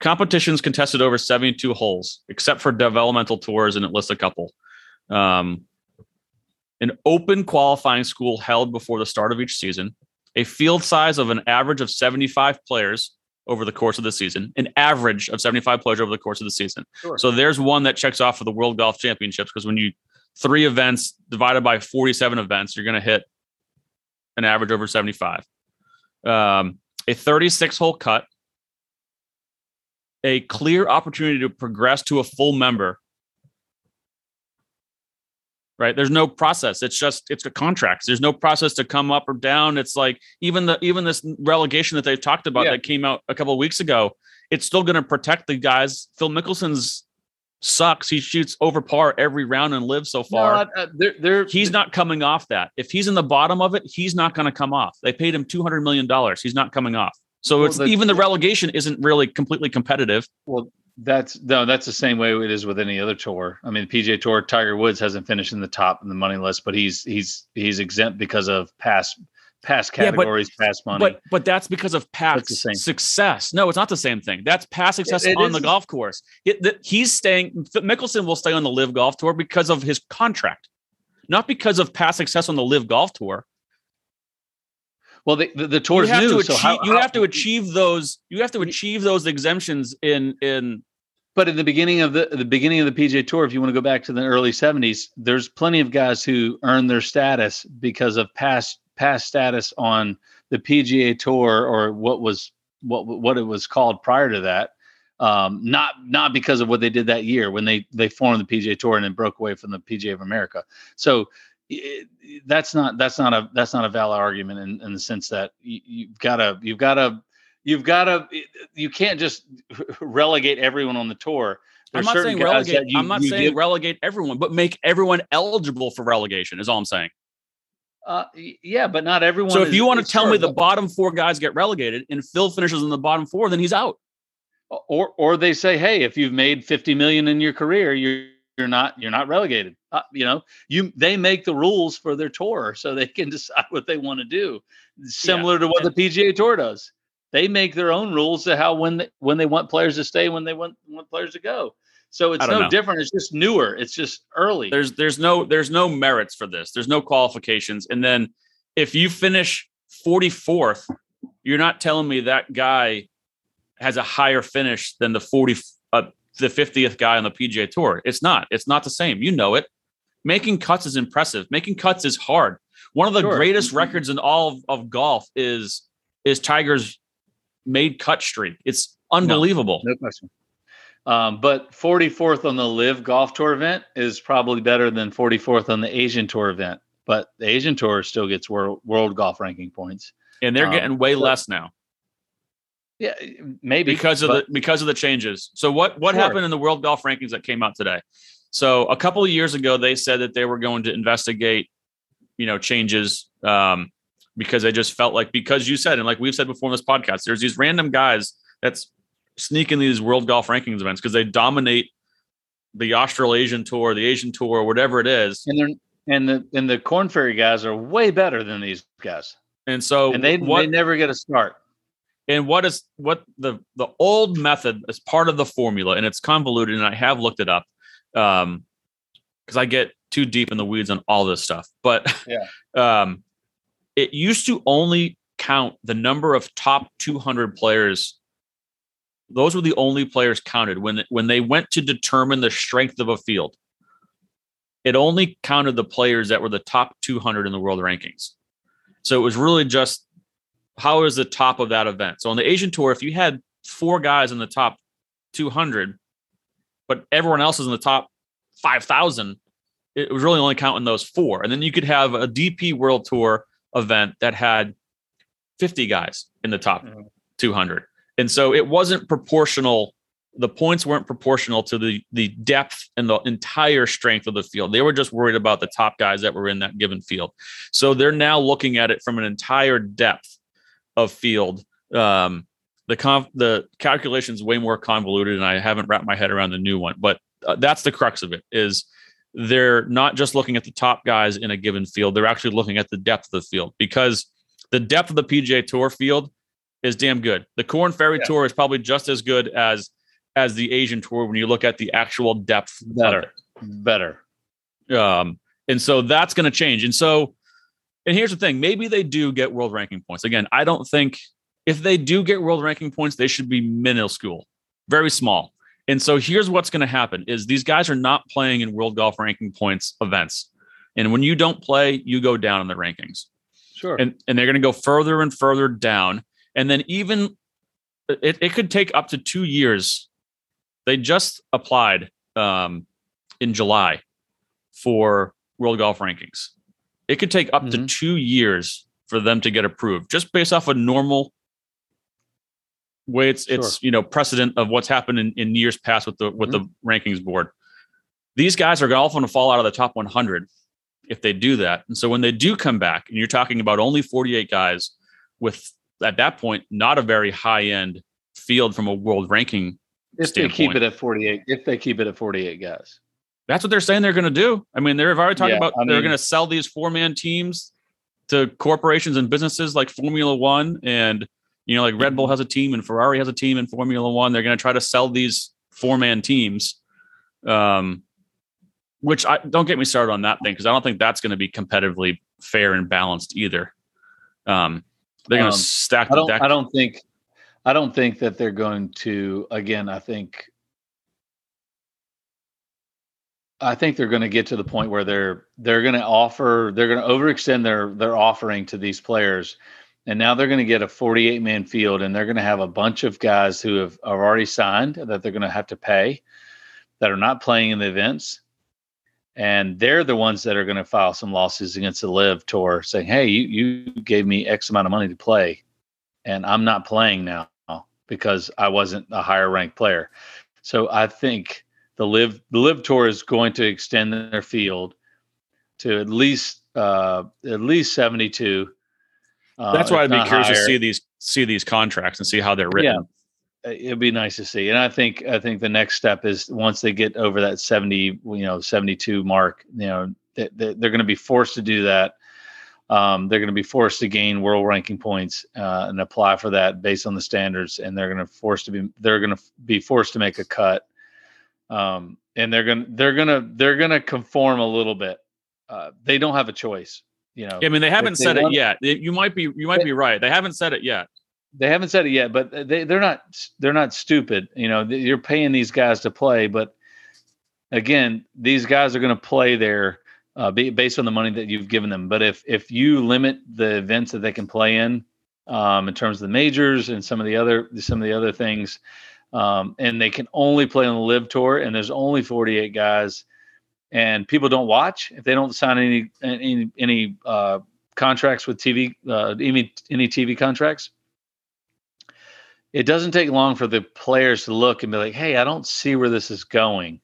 Competitions contested over seventy-two holes, except for developmental tours, and it lists a couple. Um, an open qualifying school held before the start of each season. A field size of an average of seventy-five players over the course of the season, an average of seventy-five players over the course of the season. Sure. So there's one that checks off for the World Golf Championships, because when you three events divided by forty-seven events, you're going to hit an average over seventy-five. Um, a thirty-six hole cut. A clear opportunity to progress to a full member. Right? There's no process. It's just, it's a contract. There's no process to come up or down. It's like, even the even this relegation that they've talked about yeah. that came out a couple of weeks ago, it's still going to protect the guys. Phil Mickelson's sucks. He shoots over par every round and lives so far. No, uh, they're, they're, he's not coming off that. If he's in the bottom of it, he's not going to come off. They paid him two hundred million dollars. He's not coming off. So well, it's the, even the relegation isn't really completely competitive. Well, that's no, that's the same way it is with any other tour. I mean, the P G A Tour, Tiger Woods hasn't finished in the top in the money list, but he's he's he's exempt because of past past categories, yeah, but, past money. But but that's because of past success. No, it's not the same thing. That's past success it, it on is. the golf course. It, the, he's staying. Mickelson will stay on the Live Golf Tour because of his contract, not because of past success on the Live Golf Tour. Well, the the, the tour is new. To achieve, so how, you how, have to achieve those. You have to achieve those exemptions in in. But in the beginning of the the beginning of the P G A Tour, if you want to go back to the early seventies, there's plenty of guys who earned their status because of past. past status on the P G A Tour, or what was what what it was called prior to that, um, not not because of what they did that year when they they formed the P G A Tour and then broke away from the P G A of America. So it, that's not that's not a that's not a valid argument in, in the sense that you, you've got to you've got to you've got to you can't just relegate everyone on the tour. There's I'm not saying relegate. You, I'm not saying give, relegate everyone, but make everyone eligible for relegation is all I'm saying. Uh, yeah, but not everyone. So if is, you want to tell sure, me the bottom four guys get relegated and Phil finishes in the bottom four, then he's out. Or, or they say, hey, if you've made fifty million in your career, you're you're not you're not relegated. Uh, you know, you they make the rules for their tour, so they can decide what they want to do. Similar yeah. to what and, the P G A Tour does, they make their own rules to how when they, when they want players to stay, when they want want players to go. So it's no know. different. It's just newer. It's just early. There's there's no there's no merits for this. There's no qualifications. And then if you finish forty-fourth, you're not telling me that guy has a higher finish than the forty uh, the fiftieth guy on the P G A Tour. It's not. It's not the same. You know it. Making cuts is impressive. Making cuts is hard. One of the sure. greatest mm-hmm. records in all of, of golf is is Tiger's made cut streak. It's unbelievable. No, no question. Um, but forty-fourth on the Live Golf Tour event is probably better than forty-fourth on the Asian Tour event. But the Asian Tour still gets world, world golf ranking points. And they're um, getting way so, less now. Yeah, maybe because of but... the because of the changes. So what what sure. happened in the World Golf Rankings that came out today? So a couple of years ago, they said that they were going to investigate, you know, changes um, because they just felt like, because you said, and like we've said before in this podcast, there's these random guys that's sneaking these World Golf Rankings events because they dominate the Australasian Tour, the Asian Tour, whatever it is. And they're And the and the Corn Ferry guys are way better than these guys. And so and they, what, they never get a start. And what is what the the old method is part of the formula, and it's convoluted, and I have looked it up um, because I get too deep in the weeds on all this stuff. But yeah. um, it used to only count the number of top two hundred players. Those were the only players counted when when they went to determine the strength of a field. It only counted the players that were the top two hundred in the world rankings. So it was really just how is the top of that event. So on the Asian Tour, if you had four guys in the top two hundred, but everyone else is in the top five thousand, it was really only counting those four. And then you could have a D P World Tour event that had fifty guys in the top mm-hmm. two hundred. And so it wasn't proportional. The points weren't proportional to the the depth and the entire strength of the field. They were just worried about the top guys that were in that given field. So they're now looking at it from an entire depth of field. Um, the conf- the calculation is way more convoluted, and I haven't wrapped my head around the new one. But uh, that's the crux of it, is they're not just looking at the top guys in a given field. They're actually looking at the depth of the field, because the depth of the P G A Tour field is damn good. The Corn Ferry yeah. Tour is probably just as good as as the Asian Tour when you look at the actual depth. Better, better. Um, and so that's going to change. And so, and here's the thing, maybe they do get world ranking points. Again, I don't think, if they do get world ranking points, they should be minuscule, very small. And so here's what's going to happen, is these guys are not playing in world golf ranking points events. And when you don't play, you go down in the rankings. Sure. And, and they're going to go further and further down. And then even it, it could take up to two years. They just applied um, in July for World Golf Rankings. It could take up mm-hmm. to two years for them to get approved, just based off a normal way. It's sure. it's you know precedent of what's happened in, in years past with the with mm-hmm. the rankings board. These guys are often going to fall out of the top one hundred if they do that, and so when they do come back, and you're talking about only forty-eight guys with at that point not a very high end field from a world ranking. If standpoint. They keep it at forty-eight, if they keep it at forty-eight guys, that's what they're saying they're going to do. I mean, they're already talking yeah, about I mean, they're going to sell these four-man teams to corporations and businesses like Formula One, and you know, like Red Bull has a team and Ferrari has a team in Formula One. They're going to try to sell these four-man teams, um, which I don't get me started on that thing, because I don't think that's going to be competitively fair and balanced either. Um, they're going to um, stack. I don't, the deck. I don't think. I don't think that they're going to, again, I think I think they're going to get to the point where they're they're going to offer, they're going to overextend their their offering to these players. And now they're going to get a forty-eight man field, and they're going to have a bunch of guys who have are already signed that they're going to have to pay, that are not playing in the events. And they're the ones that are going to file some lawsuits against the Live Tour saying, hey, you, you gave me X amount of money to play, and I'm not playing now because I wasn't a higher ranked player. So I think the live the live tour is going to extend their field to at least uh, at least seventy-two. Uh, That's why I'd be curious higher. to see these see these contracts and see how they're written. Yeah, it'd be nice to see. And I think I think the next step is, once they get over that seventy, you know, seventy-two mark, you know, they, they're going to be forced to do that. Um, they're going to be forced to gain world ranking points uh, and apply for that based on the standards, and they're going to forced to be they're going to be forced to make a cut, um, and they're going to they're going to they're going to conform a little bit. Uh, they don't have a choice, you know. I mean, they haven't said it yet. You might be you might be right. They haven't said it yet. They haven't said it yet, but they they're not they're not stupid. You know, you're paying these guys to play, but again, these guys are going to play their. Uh, based on the money that you've given them. But if if you limit the events that they can play in, um, in terms of the majors and some of the other some of the other things, um, and they can only play on the Live Tour, and there's only forty-eight guys, and people don't watch if they don't sign any any any uh, contracts with T V, uh, any any T V contracts. it doesn't take long for the players to look and be like, hey, I don't see where this is going.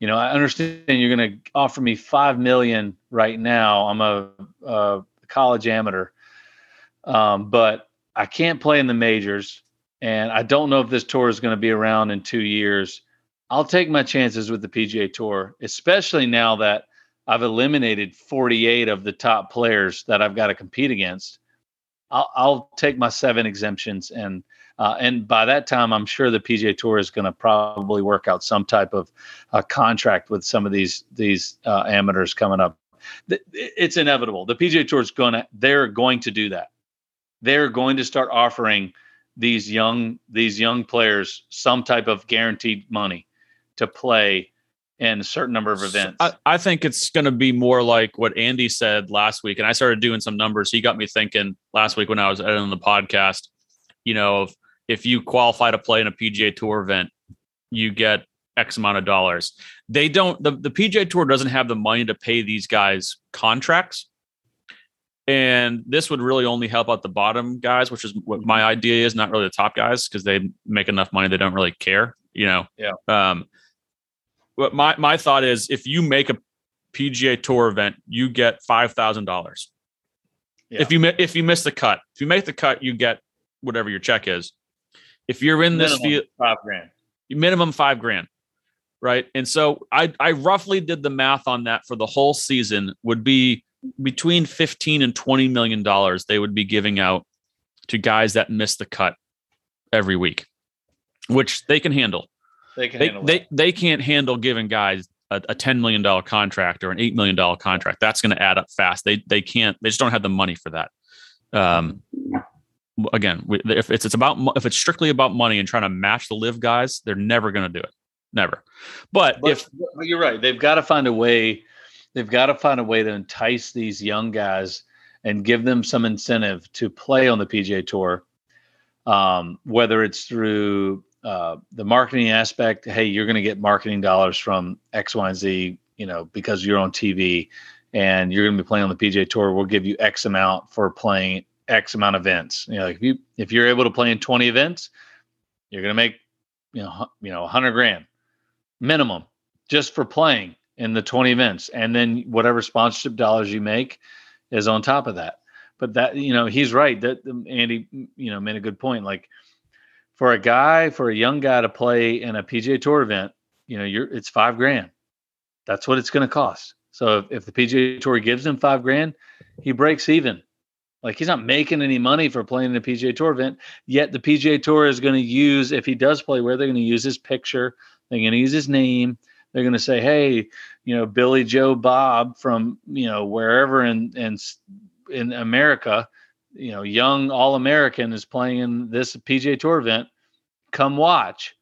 You know, I understand you're going to offer me five million dollars right now. I'm a, a college amateur, um, but I can't play in the majors, and I don't know if this tour is going to be around in two years. I'll take my chances with the P G A Tour, especially now that I've eliminated forty-eight of the top players that I've got to compete against. I'll, I'll take my seven exemptions, and uh, and by that time, I'm sure the P G A Tour is going to probably work out some type of uh, contract with some of these these uh, amateurs coming up. It's inevitable. The P G A Tour is going to they're going to do that. They're going to start offering these young these young players some type of guaranteed money to play in a certain number of events. I, I think it's going to be more like what Andy said last week. And I started doing some numbers. He got me thinking last week when I was editing the podcast, you know, if, if you qualify to play in a P G A Tour event, you get X amount of dollars. They don't, the, the P G A Tour doesn't have the money to pay these guys contracts. And this would really only help out the bottom guys, which is what my idea is, not really the top guys, because they make enough money. They don't really care, you know? Yeah. Um, But my, my thought is, if you make a P G A Tour event, you get five thousand dollars. Yeah. If you if you miss the cut, if you make the cut, you get whatever your check is. If you're in minimum this field, five grand, minimum five grand, right? And so I I roughly did the math on that for the whole season. Would be between fifteen and twenty million dollars they would be giving out to guys that miss the cut every week, which they can handle. They, can they, they, they can't handle giving guys a, a ten million dollars contract or an eight million dollars contract. That's going to add up fast. They they can't. They just don't have the money for that. Um, again, we, if it's it's about if it's strictly about money and trying to match the live guys, they're never going to do it. Never. But, but if you're right, they've got to find a way. They've got to find a way to entice these young guys and give them some incentive to play on the P G A Tour, um, whether it's through. Uh, the marketing aspect, hey, you're going to get marketing dollars from X, Y, and Z, you know, because you're on T V and you're going to be playing on the P G A Tour. We'll give you X amount for playing X amount of events. You know, like if you if you're able to play in twenty events, you're going to make, you know, you know, one hundred grand minimum just for playing in the twenty events, and then whatever sponsorship dollars you make is on top of that. But that, you know, he's right. That Andy, you know, made a good point. Like, for a guy, for a young guy to play in a P G A Tour event, you know, you're it's five grand. That's what it's going to cost. So if, if the P G A Tour gives him five grand, he breaks even. Like, he's not making any money for playing in a P G A Tour event. Yet the P G A Tour is going to use, if he does play, where they're going to use his picture, they're going to use his name. They're going to say, hey, you know, Billy Joe Bob from, you know, wherever in in, in America, you know, young All-American is playing in this P G A Tour event, come watch.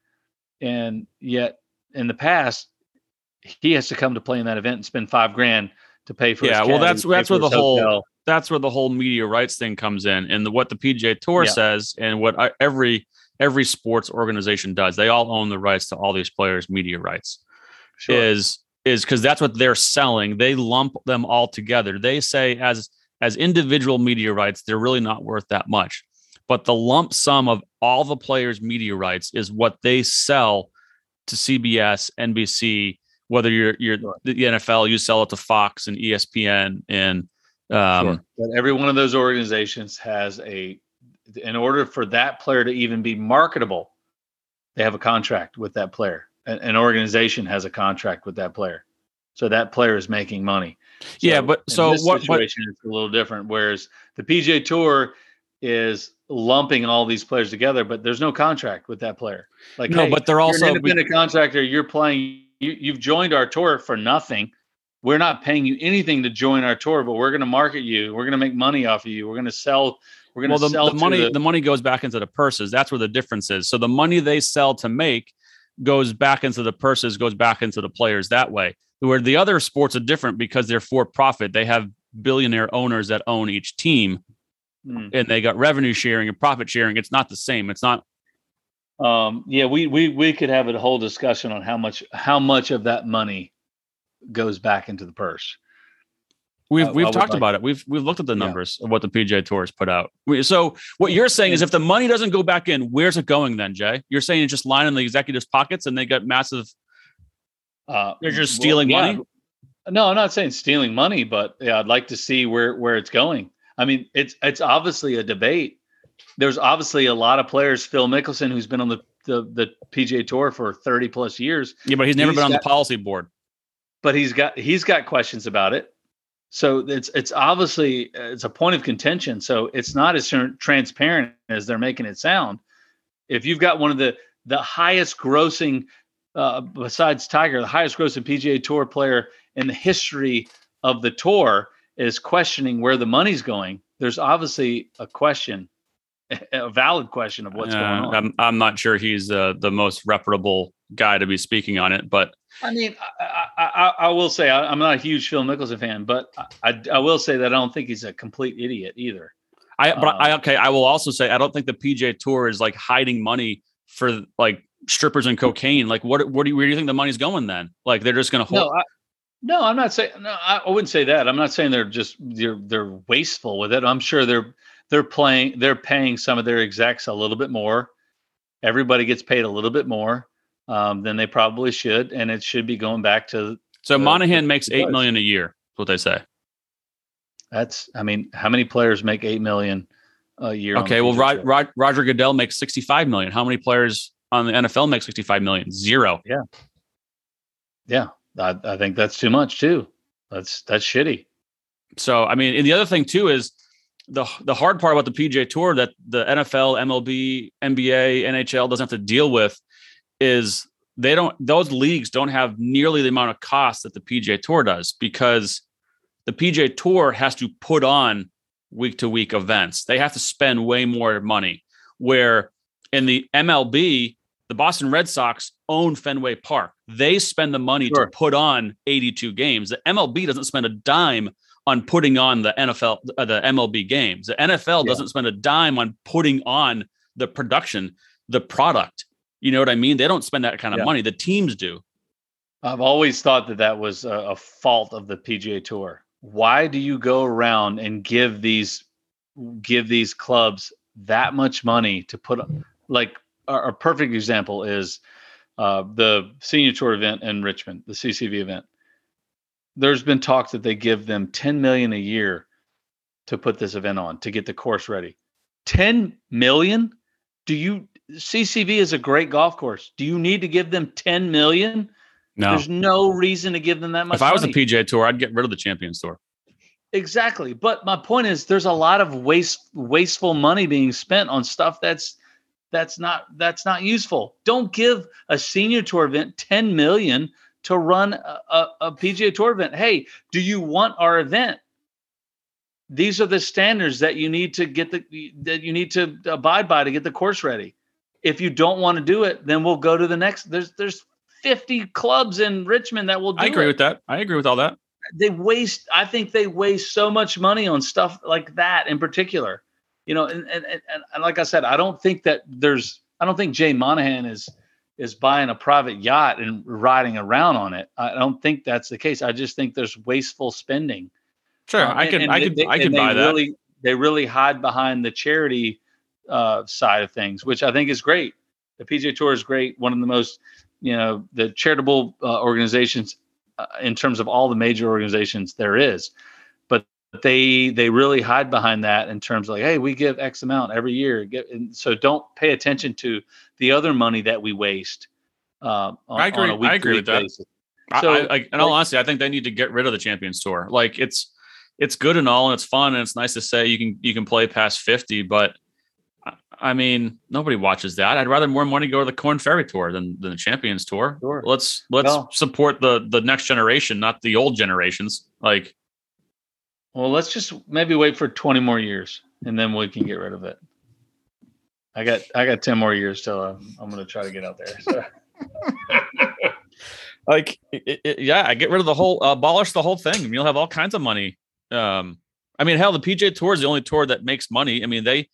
And yet in the past, he has to come to play in that event and spend five grand to pay for. Yeah. His well, caddy, that's, that's where the whole, hotel. that's where the whole media rights thing comes in, and the, what the P G A Tour yeah. says, and what I, every, every sports organization does, they all own the rights to all these players' media rights sure. is, is cause that's what they're selling. They lump them all together. They say as, As individual media rights, they're really not worth that much. But the lump sum of all the players' media rights is what they sell to C B S, N B C, whether you're, you're sure. the N F L, you sell it to Fox and E S P N. And um, sure. But every one of those organizations has a, in order for that player to even be marketable, they have a contract with that player. An, an organization has a contract with that player. So that player is making money. So yeah, but so in this what situation is a little different, whereas the P G A Tour is lumping all these players together, but there's no contract with that player. Like, no, hey, but they're also you're an independent we, contractor. You're playing. You, you've joined our tour for nothing. We're not paying you anything to join our tour, but we're going to market you. We're going to make money off of you. We're going to sell. We're going well, to sell. The money. The, the money goes back into the purses. That's where the difference is. So the money they sell to make goes back into the purses, goes back into the players that way. Where the other sports are different because they're for profit. They have billionaire owners that own each team mm. and they got revenue sharing and profit sharing. It's not the same. It's not. Um, yeah, we, we, we could have a whole discussion on how much, how much of that money goes back into the purse. We've we've talked like. about it. We've we've looked at the numbers yeah. of what the P G A Tour has put out. So what you're saying is, if the money doesn't go back in, where's it going then, Jay? You're saying it's just lying in the executives' pockets, and they got massive. Uh, they're just stealing well, yeah. money. No, I'm not saying stealing money, but yeah, I'd like to see where where it's going. I mean, it's it's obviously a debate. There's obviously a lot of players. Phil Mickelson, who's been on the the, the P G A Tour for thirty plus years. Yeah, but he's never he's been on got, the policy board. But he's got he's got questions about it. So it's it's obviously it's a point of contention. So it's not as transparent as they're making it sound. If you've got one of the the highest grossing, uh, besides Tiger, the highest grossing P G A Tour player in the history of the tour is questioning where the money's going, there's obviously a question, a valid question of what's uh, going on. I'm, I'm not sure he's uh, the most reputable guy to be speaking on it, but I mean, I, I, I will say I, I'm not a huge Phil Mickelson fan, but I, I will say that I don't think he's a complete idiot either. I, but um, I, okay. I will also say, I don't think the P G A Tour is like hiding money for like strippers and cocaine. Like what, what do you, where do you think the money's going then? Like they're just going to hold. No, I, no, I'm not saying, no, I wouldn't say that. I'm not saying they're just, they're, they're wasteful with it. I'm sure they're, they're playing, they're paying some of their execs a little bit more. Everybody gets paid a little bit more. Um, then they probably should, and it should be going back to. So the, Monahan makes eight million a year. That's what they say. That's, I mean, how many players make eight million a year? Okay, well, Rod, Rod, Roger Goodell makes sixty-five million. How many players on the N F L make sixty-five million? Zero. Yeah, yeah. I, I think that's too much too. That's that's shitty. So I mean, and the other thing too is the the hard part about the P G A Tour that the N F L, M L B, N B A, N H L doesn't have to deal with. Is they don't, those leagues don't have nearly the amount of cost that the P G A Tour does, because the P G A Tour has to put on week to week events. They have to spend way more money, where in the M L B, the Boston Red Sox own Fenway Park. They spend the money sure. to put on eighty-two games. The M L B doesn't spend a dime on putting on the N F L, uh, the M L B games. The N F L yeah. doesn't spend a dime on putting on the production, the product. You know what I mean? They don't spend that kind of yeah. money. The teams do. I've always thought that that was a, a fault of the P G A Tour. Why do you go around and give these give these clubs that much money to put like a, a perfect example is uh, the Senior Tour event in Richmond, the C C V event. There's been talk that they give them ten million dollars a year to put this event on, to get the course ready. ten million dollars? Do you? C C V is a great golf course. Do you need to give them ten million? No, there's no reason to give them that much. If I was money. The P G A Tour, I'd get rid of the Champions Tour. Exactly. But my point is there's a lot of waste, wasteful money being spent on stuff. That's, that's not, that's not useful. Don't give a Senior Tour event ten million to run a, a, a P G A Tour event. Hey, do you want our event? These are the standards that you need to get the, that you need to abide by to get the course ready. If you don't want to do it, then we'll go to the next. There's there's fifty clubs in Richmond that will do it. I agree it. with that. I agree with all that. They waste. I think they waste so much money on stuff like that in particular. You know, and and, and, and like I said, I don't think that there's. I don't think Jay Monahan is is buying a private yacht and riding around on it. I don't think that's the case. I just think there's wasteful spending. Sure, um, I can. I can. I can buy really, that. They really hide behind the charity uh side of things, which I think is great. The P G A Tour is great, one of the most, you know, the charitable uh, organizations uh, in terms of all the major organizations there is, but they they really hide behind that in terms of like, hey, we give X amount every year, and so don't pay attention to the other money that we waste uh on, I agree on a week I agree with that basis. So I, I, in all like, honesty, I think they need to get rid of the Champions Tour. Like it's it's good and all, and it's fun, and it's nice to say you can you can play past fifty, but I mean, nobody watches that. I'd rather more money go to the Corn Ferry Tour than, than the Champions Tour. Sure. Let's let's well, support the the next generation, not the old generations. Like, well, let's just maybe wait for twenty more years, and then we can get rid of it. I got I got ten more years till I'm, I'm going to try to get out there. So. Like, it, it, yeah, I get rid of the whole, uh, abolish the whole thing, and you'll have all kinds of money. Um, I mean, hell, the P G A Tour is the only tour that makes money. I mean, they.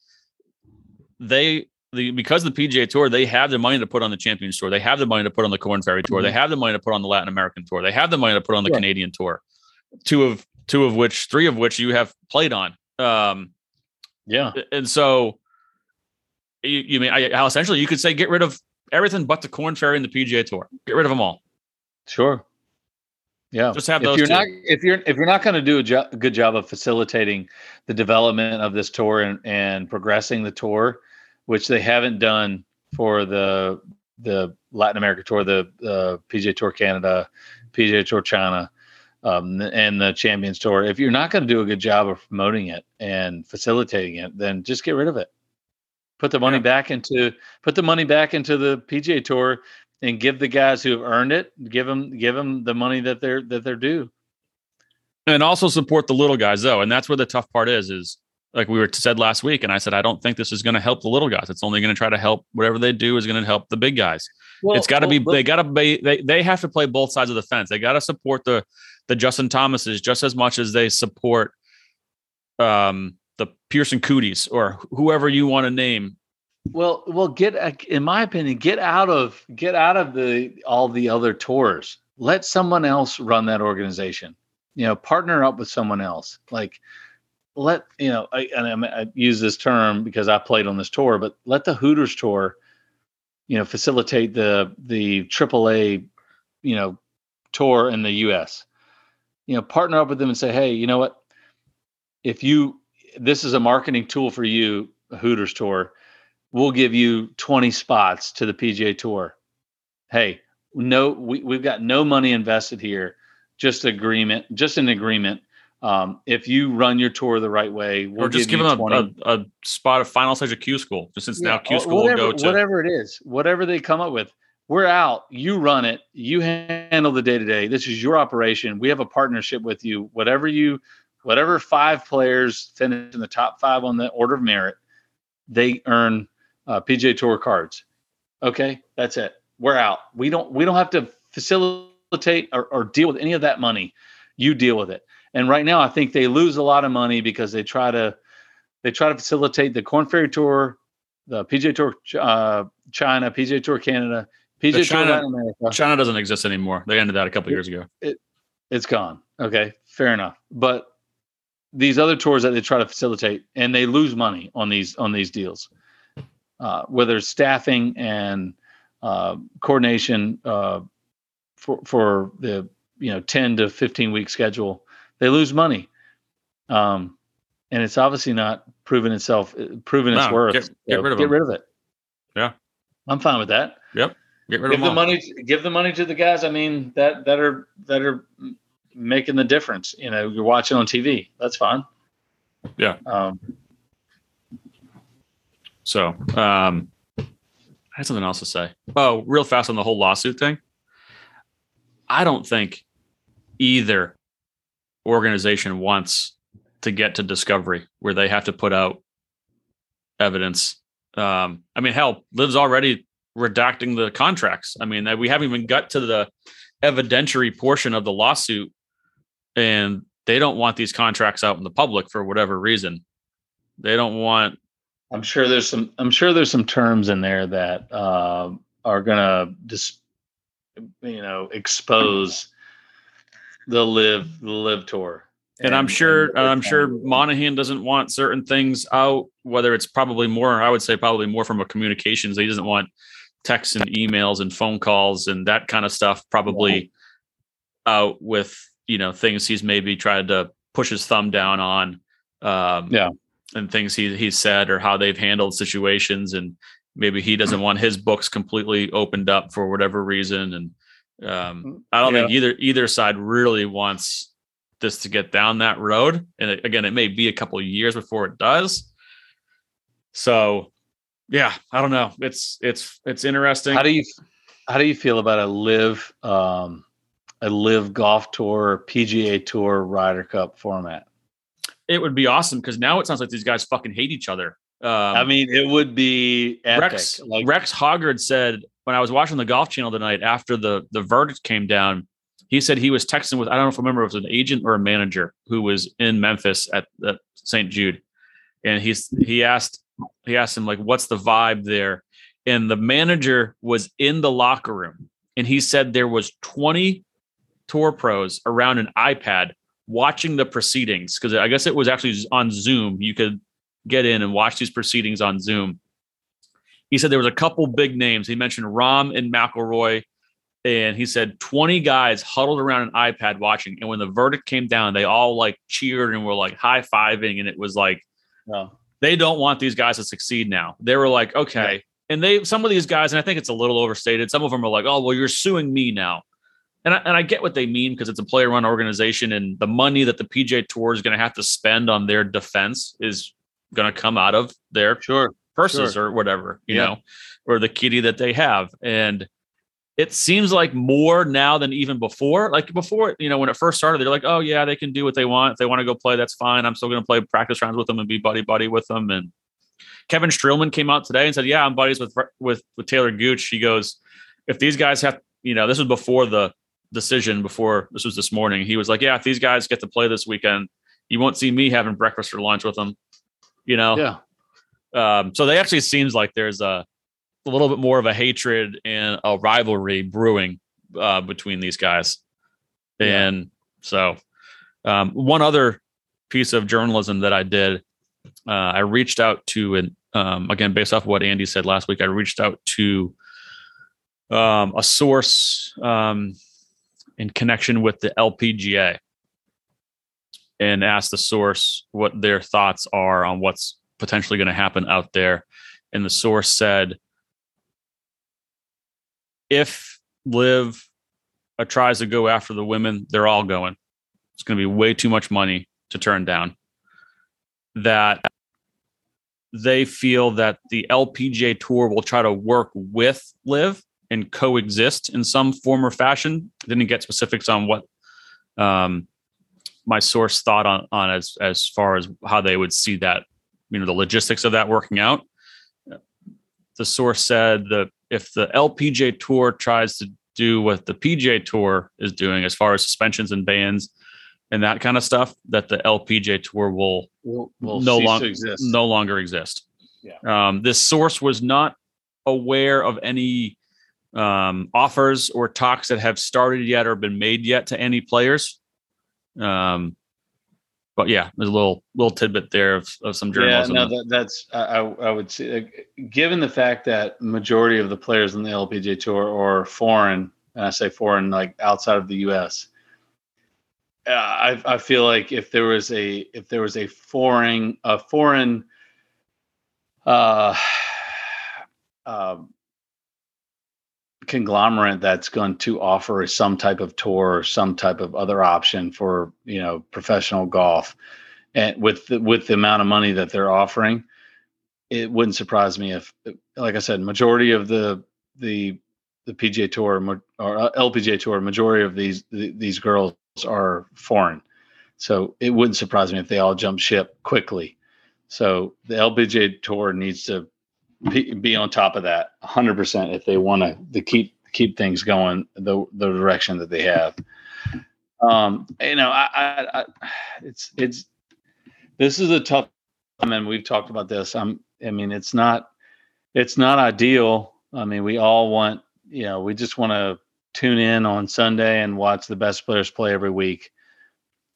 They the because of the P G A Tour, they have the money to put on the Champions Tour. They have the money to put on the Corn Ferry Tour. Mm-hmm. They have the money to put on the Latin American Tour. They have the money to put on the yeah. Canadian Tour. To have two of which, three of which you have played on. Um, yeah. And so you, you mean, I, how essentially you could say, get rid of everything but the Corn Ferry and the P G A Tour, get rid of them all. Sure. Yeah. Just have those. If you're two. not, if you're, if you're not going to do a, jo- a good job of facilitating the development of this tour and, and progressing the tour, which they haven't done for the, the Latin America Tour, the uh, P G A Tour Canada, P G A Tour China, um, and the Champions Tour. If you're not going to do a good job of promoting it and facilitating it, then just get rid of it. Put the money yeah. back into put the money back into the P G A Tour and give the guys who have earned it, give them give them the money that they're that they're due. And also support the little guys though, and that's where the tough part is. Is like we were said last week, and I said I don't think this is going to help the little guys. It's only going to try to help whatever they do is going to help the big guys. Well, it's got to well, be they got to be they they have to play both sides of the fence. They got to support the the Justin Thomases just as much as they support um, the Pearson Cooties or whoever you want to name. Well, well, get in my opinion, get out of get out of the all the other tours. Let someone else run that organization. You know, partner up with someone else. Like. Let you know, I, and I, I use this term because I played on this tour, but let the Hooters tour, you know, facilitate the the triple A, you know, tour in the U S. You know, partner up with them and say, hey, you know what? If you this is a marketing tool for you, Hooters tour, we'll give you twenty spots to the P G A Tour. Hey, no, we we've got no money invested here, just agreement, just an agreement. Um, if you run your tour the right way, we'll or just give, give them a, a, a spot of final stage of Q School, just since yeah, now Q School whatever, will go to whatever it is, whatever they come up with. We're out. You run it. You handle the day to day. This is your operation. We have a partnership with you. Whatever you, whatever five players finish in the top five on the order of merit, they earn uh, P G A Tour cards. Okay, that's it. We're out. We don't. We don't have to facilitate or, or deal with any of that money. You deal with it. And right now, I think they lose a lot of money because they try to they try to facilitate the Corn Ferry Tour, the P G A Tour uh, China, P G A Tour Canada, P G A China, Tour Latin America. China doesn't exist anymore. They ended that a couple it, years ago. It, it's gone. Okay, fair enough. But these other tours that they try to facilitate, and they lose money on these on these deals, uh, whether it's staffing and uh, coordination uh, for for the you know ten to fifteen week schedule. They lose money, um, and it's obviously not proven itself, proven no, its worth. Get, get, so rid, of get rid of it. Yeah, I'm fine with that. Yep, get rid give of the all. money. Give the money to the guys. I mean that that are that are making the difference. You know, you're watching on T V. That's fine. Yeah. Um, so um, I had something else to say. Oh, real fast on the whole lawsuit thing. I don't think either organization wants to get to discovery where they have to put out evidence. Um, I mean, hell, Liv's already redacting the contracts. I mean, we haven't even got to the evidentiary portion of the lawsuit, and they don't want these contracts out in the public for whatever reason. They don't want. I'm sure there's some. I'm sure there's some terms in there that uh, are gonna just, you know, expose the live the live tour. And, and I'm sure, and I'm sure Monahan doesn't want certain things out, whether it's probably more, I would say probably more from a communications. He doesn't want texts and emails and phone calls and that kind of stuff, probably yeah. out with, you know, things he's maybe tried to push his thumb down on um, yeah. and things he, he said or how they've handled situations. And maybe he doesn't want his books completely opened up for whatever reason. And, Um, I don't yeah. think either either side really wants this to get down that road. And it, again, it may be a couple of years before it does. So, yeah, I don't know. It's it's it's interesting. How do you how do you feel about a live um, a live golf tour, P G A Tour, Ryder Cup format? It would be awesome because now it sounds like these guys fucking hate each other. Um, I mean, it would be epic. Rex, like, Rex Hoggard said. When I was watching the Golf Channel tonight, after the, the verdict came down, he said he was texting with, I don't know if I remember if it was an agent or a manager who was in Memphis at, at Saint Jude. And he's, he asked, he asked him like, what's the vibe there? And the manager was in the locker room. And he said there was twenty tour pros around an iPad watching the proceedings, because I guess it was actually on Zoom. You could get in and watch these proceedings on Zoom. He said there was a couple big names. He mentioned Rahm and McIlroy, and he said twenty guys huddled around an iPad watching. And when the verdict came down, they all like cheered and were like high-fiving. And it was like, no, they don't want these guys to succeed now. They were like, okay. Yeah. And they, some of these guys, and I think it's a little overstated, some of them are like, oh, well, you're suing me now. And I, and I get what they mean, because it's a player-run organization, and the money that the P G A Tour is going to have to spend on their defense is going to come out of their sure. purses sure. or whatever, you yeah. know, or the kitty that they have. And it seems like more now than even before. Like before, you know, when it first started, they're like, oh, yeah, they can do what they want. If they want to go play, that's fine. I'm still going to play practice rounds with them and be buddy-buddy with them. And Kevin Streelman came out today and said, yeah, I'm buddies with, with, with Taylor Gooch. He goes, if these guys have, you know, this was before the decision, before this was this morning. He was like, yeah, if these guys get to play this weekend, you won't see me having breakfast or lunch with them, you know? Yeah. Um, so they actually seems like there's a, a little bit more of a hatred and a rivalry brewing uh, between these guys. Yeah. And so um, one other piece of journalism that I did, Uh, I reached out to, and um, again, based off of what Andy said last week, I reached out to um, a source um, in connection with the L P G A and asked the source what their thoughts are on what's potentially going to happen out there. And the source said, if Liv tries to go after the women, they're all going. It's going to be way too much money to turn down. That they feel that the L P G A Tour will try to work with Liv and coexist in some form or fashion. Didn't get specifics on what um, my source thought on, on as, as far as how they would see that, you know, the logistics of that working out. The source said that if the L P G A Tour tries to do what the P G A Tour is doing as far as suspensions and bans, and that kind of stuff, that the L P G A Tour will, will, will no longer no longer exist. Yeah. Um, this source was not aware of any um, offers or talks that have started yet or been made yet to any players. Um, but yeah, there's a little little tidbit there of, of some journalism. Yeah, no, that, that's I, I would say, uh, given the fact that majority of the players on the L P G A Tour are foreign, and I say foreign like outside of the U S. Uh, I, I feel like if there was a if there was a foreign a foreign uh, uh, conglomerate that's going to offer some type of tour or some type of other option for, you know, professional golf, and with the, with the amount of money that they're offering, it wouldn't surprise me if, like I said, majority of the the the P G A Tour or L P G A Tour, majority of these the, these girls are foreign, so it wouldn't surprise me if they all jump ship quickly. So the L P G A Tour needs to be on top of that one hundred percent if they want to to keep keep things going the the direction that they have. Um, you know, I, I, I it's it's this is a tough time, and we've talked about this. I'm, I mean, it's not it's not ideal. I mean, we all want, you know, we just want to tune in on Sunday and watch the best players play every week.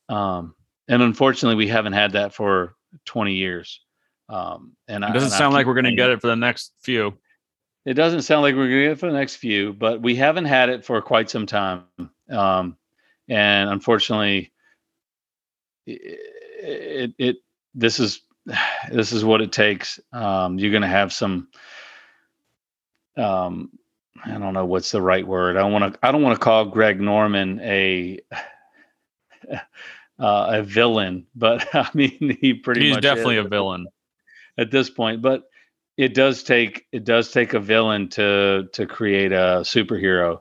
Um, and unfortunately, we haven't had that for twenty years. Um, and it doesn't I, and sound like we're going to get it for the next few. It doesn't sound like we're going to get it for the next few, but we haven't had it for quite some time. Um, and unfortunately, it, it, it this is this is what it takes. Um, you're going to have some. Um, I don't know what's the right word. I want to. I don't want to call Greg Norman a uh, a villain, but I mean he pretty he's much definitely is a villain at this point. But it does take it does take a villain to to create a superhero.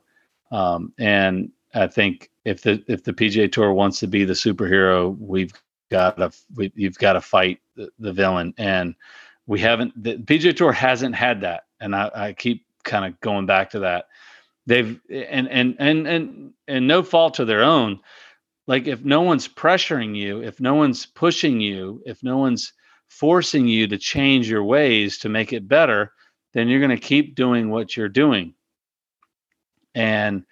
Um, and I think if the if the P G A Tour wants to be the superhero, we've got to we, you've got to fight the, the villain, and we haven't. The P G A Tour hasn't had that, and I, I keep. kind of going back to that. They've and, and and and and no fault to their own. Like if no one's pressuring you, if no one's pushing you, if no one's forcing you to change your ways to make it better, then you're going to keep doing what you're doing. And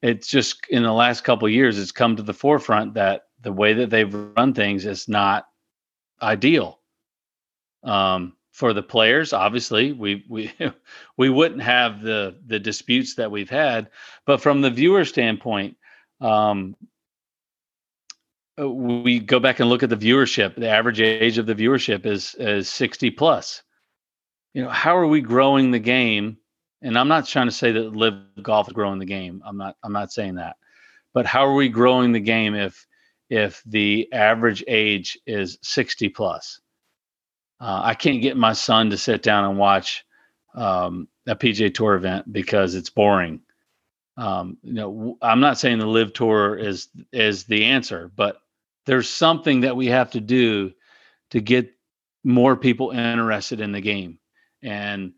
it's just in the last couple of years, it's come to the forefront that the way that they've run things is not ideal. Um, for the players, obviously, we we we wouldn't have the the disputes that we've had. But from the viewer standpoint, um, we go back and look at the viewership. The average age of the viewership is is sixty plus. You know, how are we growing the game? And I'm not trying to say that Live Golf is growing the game. I'm not. I'm not saying that. But how are we growing the game if if the average age is sixty plus? Uh, I can't get my son to sit down and watch um, a P G A Tour event because it's boring. Um, you know, I'm not saying the Live Tour is is the answer, but there's something that we have to do to get more people interested in the game, and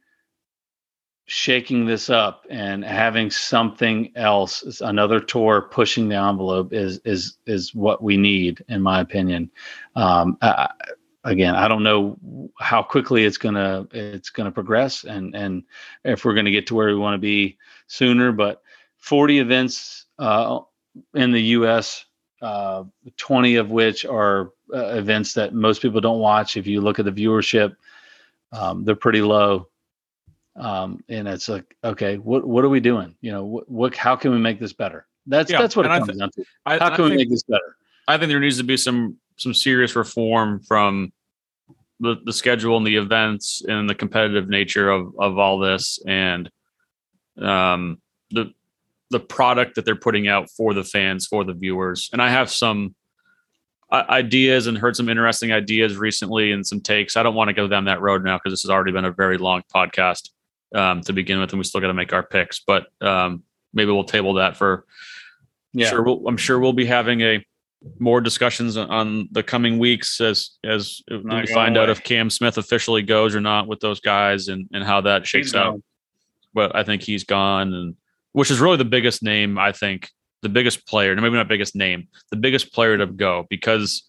shaking this up and having something else, another tour pushing the envelope, is is is what we need, in my opinion. Um, I, again, I don't know how quickly it's gonna it's gonna progress, and and if we're gonna get to where we want to be sooner. But forty events uh, in the U S, uh, twenty of which are uh, events that most people don't watch. If you look at the viewership, um, they're pretty low. Um, and it's like, okay, what, what are we doing? You know, what, what how can we make this better? That's, yeah, that's what it comes th- down to. I, how can we think, make this better? I think there needs to be some, some serious reform from the, the schedule and the events and the competitive nature of, of all this. And, um, the, the product that they're putting out for the fans, for the viewers. And I have some ideas and heard some interesting ideas recently and some takes. I don't want to go down that road now, 'cause this has already been a very long podcast. Um, to begin with, and we still got to make our picks, but um, maybe we'll table that for. Yeah, sure, we'll, I'm sure we'll be having a more discussions on the coming weeks as as we find away. out if Cam Smith officially goes or not with those guys, and, and how that shakes out. But I think he's gone, and which is really the biggest name, I think, the biggest player, and maybe not biggest name, the biggest player to go, because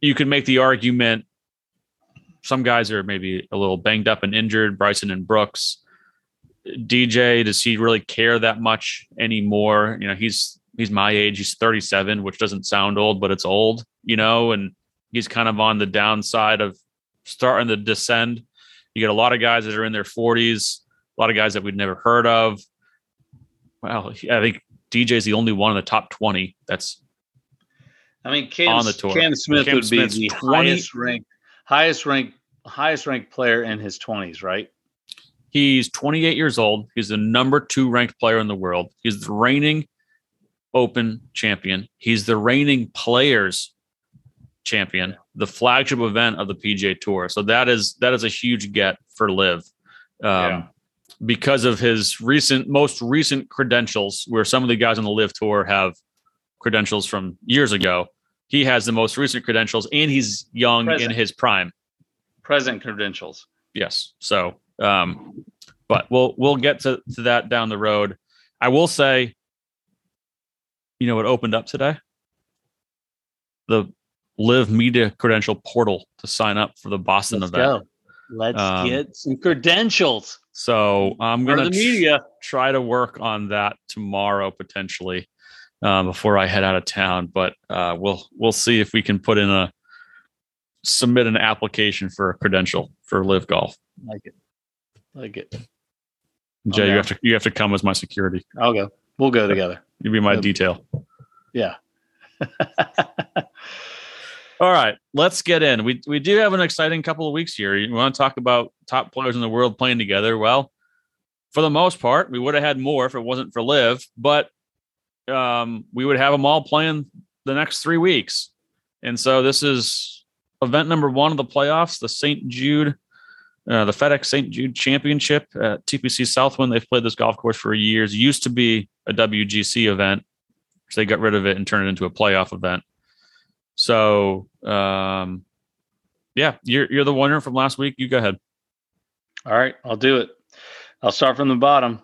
you can make the argument. Some guys are maybe a little banged up and injured. Bryson and Brooks, D J, does he really care that much anymore? You know, he's, he's my age. He's thirty-seven, which doesn't sound old, but it's old, you know, and he's kind of on the downside of starting to descend. You get a lot of guys that are in their forties, a lot of guys that we've never heard of. Well, I think D J is the only one in the top twenty. That's, I mean, Cam, on the tour. Cam Smith Cam would Smith's be the highest ranked. Highest ranked, highest ranked player in his twenties, right? He's twenty-eight years old. He's the number two ranked player in the world. He's the reigning Open champion. He's the reigning Players champion, the flagship event of the P G A Tour. So that is that is a huge get for Liv, um, yeah. because of his recent, most recent credentials, where some of the guys on the Liv Tour have credentials from years ago. He has the most recent credentials, and he's young Present. in his prime. Present credentials. Yes. So, um, but we'll we'll get to, to that down the road. I will say, you know, it opened up today. The Live Media Credential Portal to sign up for the Boston Let's event. Go. Let's um, get some credentials. So I'm going to media try to work on that tomorrow, potentially. Uh, before I head out of town, but uh, we'll we'll see if we can put in a submit an application for a credential for Live Golf. Like it, like it. Jay, okay. you have to you have to come as my security. I'll go. We'll go together. You'll be my It'll detail. Be. Yeah. All right, let's get in. We we do have an exciting couple of weeks here. We want to talk about top players in the world playing together. Well, for the most part, we would have had more if it wasn't for Live, but. Um, we would have them all playing the next three weeks. And so this is event number one of the playoffs, the Saint Jude, uh, the FedEx Saint Jude Championship at T P C Southwind. They've played this golf course for years. It used to be a W G C event, so they got rid of it and turned it into a playoff event. So, um, yeah, you're, you're the winner from last week. You go ahead. All right, I'll do it. I'll start from the bottom.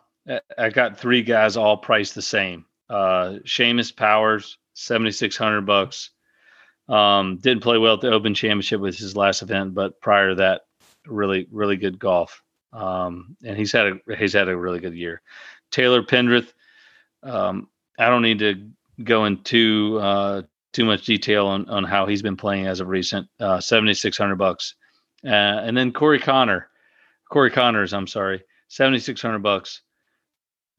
I got three guys all priced the same. Uh, Seamus Powers, seventy-six hundred bucks. Um, didn't play well at the Open Championship with his last event, but prior to that, really, really good golf. Um, and he's had a he's had a really good year. Taylor Pendrith. Um, I don't need to go into uh, too much detail on, on how he's been playing as of recent. Uh, seventy-six hundred bucks, uh, and then Corey Connor, Corey Connors. I'm sorry, seventy-six hundred bucks.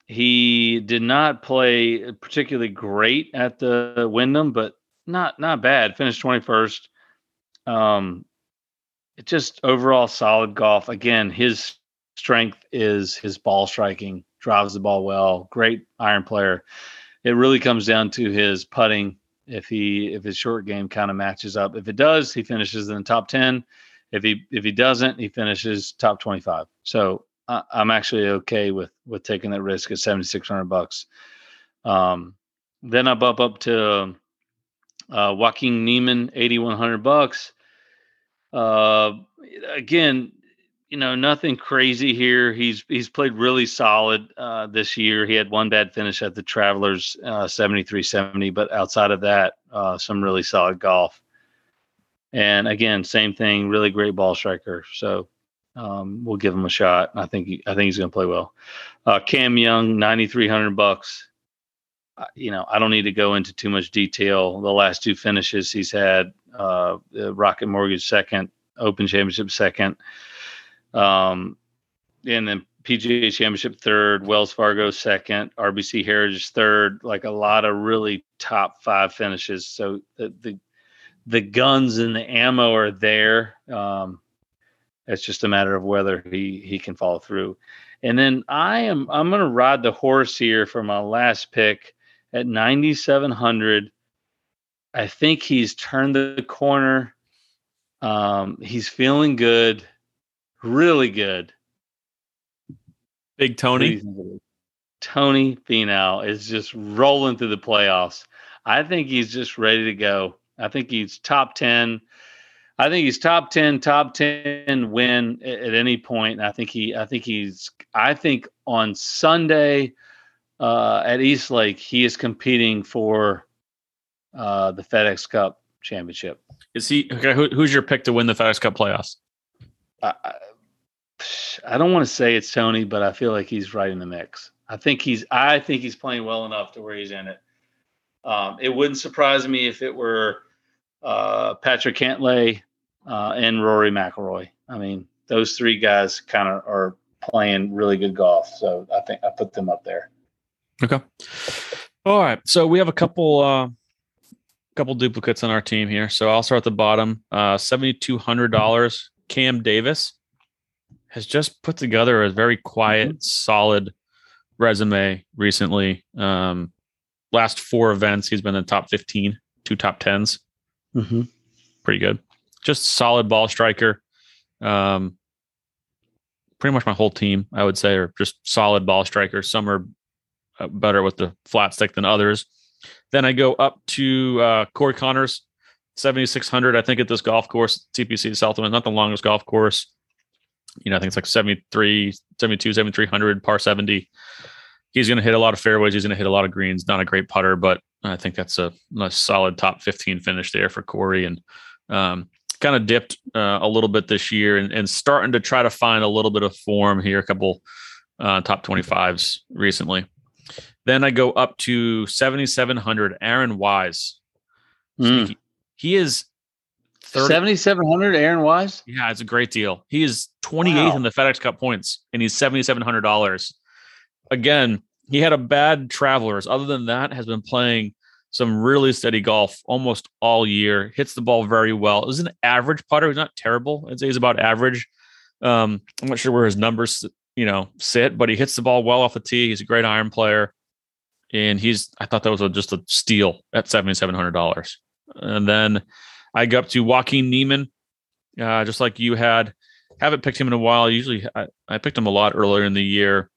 He did not play particularly great at the Wyndham, but not not bad. Finished twenty-first. Um, it's just overall solid golf. Again, his strength is his ball striking. Drives the ball well. Great iron player. It really comes down to his putting. If he if his short game kind of matches up, if it does, he finishes in the top ten. If he if he doesn't, he finishes top twenty-five. So I, I'm actually okay with with taking that risk at seventy-six hundred bucks. Um, then I bump up to uh, Joaquin Niemann, eighty-one hundred bucks. Uh, again, you know, nothing crazy here. He's he's played really solid uh, this year. He had one bad finish at the Travelers, uh, seventy-three seventy, but outside of that, uh, some really solid golf. And again, same thing, really great ball striker. So um, we'll give him a shot. I think he, I think he's going to play well. Uh, Cam Young, ninety-three hundred bucks. You know, I don't need to go into too much detail. The last two finishes he's had, uh, Rocket Mortgage second, Open Championship second. Um, and then P G A Championship third, Wells Fargo second, R B C Heritage third, like a lot of really top five finishes. So the, the, the guns and the ammo are there. Um, it's just a matter of whether he, he can follow through. And then I am, I'm going to ride the horse here for my last pick at ninety-seven hundred. I think he's turned the corner. Um, he's feeling good. Really good. Big Tony. Tony Finau is just rolling through the playoffs. I think he's just ready to go. I think he's top ten. I think he's top ten, top ten win at, at any point. I think he, I think he's, I think on Sunday uh, at East Lake, he is competing for uh, the FedEx Cup championship. Is he, okay, who, who's your pick to win the FedEx Cup playoffs? I, I don't want to say it's Tony, but I feel like he's right in the mix. I think he's I think he's playing well enough to where he's in it. Um, it wouldn't surprise me if it were uh, Patrick Cantlay uh, and Rory McIlroy. I mean, those three guys kind of are playing really good golf, so I think I put them up there. Okay. All right. So we have a couple uh, couple duplicates on our team here. So I'll start at the bottom. Uh, seventy-two hundred dollars. Cam Davis has just put together a very quiet, mm-hmm. solid resume recently. Um, last four events, he's been in the top fifteen, two top tens. Mm-hmm. Pretty good. Just solid ball striker. Um, pretty much my whole team, I would say, are just solid ball strikers. Some are better with the flat stick than others. Then I go up to uh, Corey Connors. seventy-six hundred, I think, at this golf course, T P C Southwind, not the longest golf course. You know, I think it's like seventy-three, seventy-two, seventy-three hundred, par seventy. He's going to hit a lot of fairways. He's going to hit a lot of greens. Not a great putter, but I think that's a nice solid top fifteen finish there for Corey. And um, kind of dipped uh, a little bit this year and, and starting to try to find a little bit of form here. A couple uh, top twenty-fives recently. Then I go up to seventy-seven hundred, Aaron Wise. Mm. Speaking- He is seventy-seven hundred, Aaron Wise? Yeah, it's a great deal. He is twenty-eighth wow. in the FedEx Cup points, and he's seventy-seven hundred dollars. Again, he had a bad Travelers. Other than that, has been playing some really steady golf almost all year. Hits the ball very well. It was an average putter. He's not terrible. I'd say he's about average. Um, I'm not sure where his numbers you know, sit, but he hits the ball well off the tee. He's a great iron player. And he's. I thought that was a, just a steal at seventy-seven hundred dollars. And then I go up to Joaquin Niemann, uh, just like you had. Haven't picked him in a while. Usually I, I picked him a lot earlier in the year.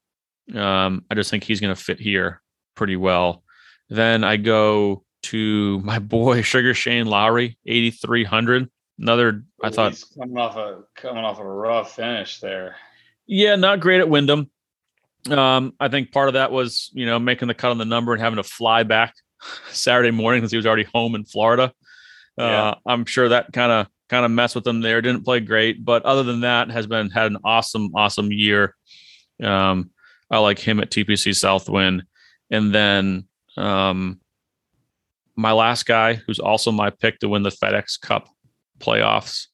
Um, I just think he's going to fit here pretty well. Then I go to my boy, Sugar Shane Lowry, eighty-three hundred. Another, I thought. He's coming off a, coming off a rough finish there. Yeah, not great at Wyndham. Um, I think part of that was, you know, making the cut on the number and having to fly back Saturday morning because he was already home in Florida. Uh, yeah. I'm sure that kind of kind of messed with him there. Didn't play great, but other than that, has been had an awesome, awesome year. Um, I like him at T P C Southwind, and then um, my last guy, who's also my pick to win the FedEx Cup playoffs,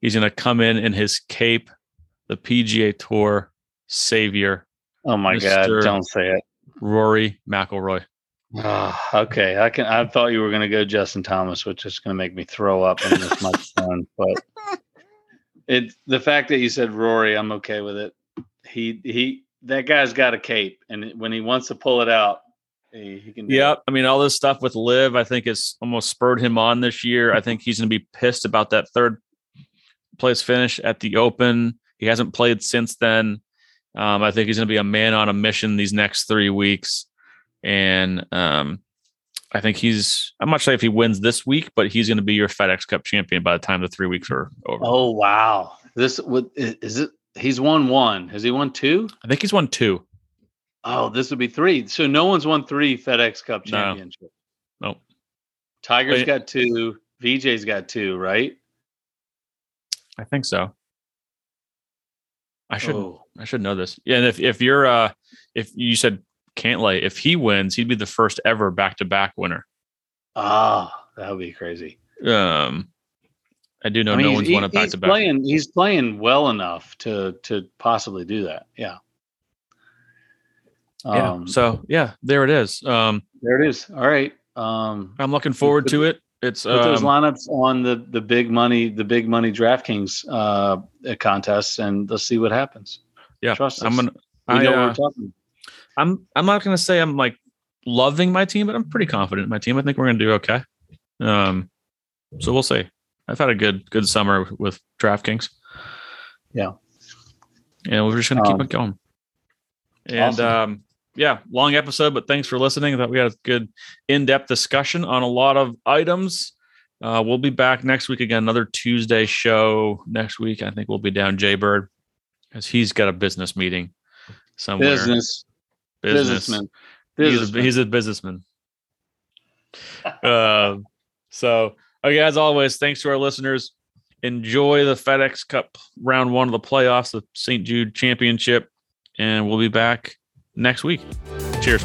he's going to come in in his cape, the P G A Tour savior. Oh my Mister God! Don't say it, Rory McIlroy. Oh, okay, I can. I thought you were going to go Justin Thomas, which is going to make me throw up in this much fun. But it, the fact that you said Rory, I'm okay with it. He he, that guy's got a cape, and when he wants to pull it out, he, he can. Yep. It. I mean, all this stuff with Liv, I think, has almost spurred him on this year. I think he's going to be pissed about that third place finish at the Open. He hasn't played since then. Um, I think he's going to be a man on a mission these next three weeks. And um, I think he's, I'm not sure if he wins this week, but he's going to be your FedEx Cup champion by the time the three weeks are over. Oh, wow. This would, is it, he's won one. Has he won two? I think he's won two. Oh, this would be three. So no one's won three FedEx Cup championships. No. Nope. Tiger's but, got two. V J's got two, right? I think so. I should oh. I should know this. Yeah, and if if you're uh if you said Cantlay, if he wins, he'd be the first ever back to back winner. Ah, oh, that would be crazy. Um, I do know I mean, no one's he, won a back to back. Playing, he's playing well enough to to possibly do that. Yeah. Um, yeah. So yeah, there it is. Um, there it is. All right. Um, I'm looking forward to it. It's um, those lineups on the, the big money, the big money DraftKings uh, contests, and let's see what happens. Yeah, trust us. I'm gonna. I, know uh, what we're talking. I'm. I'm not gonna say I'm like loving my team, but I'm pretty confident in my team. I think we're gonna do okay. Um, so we'll see. I've had a good good summer with, with DraftKings. Yeah, and we're just gonna keep um, it going. And awesome. um. Yeah, long episode, but thanks for listening. I thought we had a good in-depth discussion on a lot of items. Uh, we'll be back next week again, another Tuesday show next week. I think we'll be down Jaybird because he's got a business meeting somewhere. Business. Business. Businessman. Businessman. He's, a, he's a businessman. uh, so, okay, as always, thanks to our listeners. Enjoy the FedEx Cup round one of the playoffs, the Saint Jude Championship, and we'll be back next week. Cheers.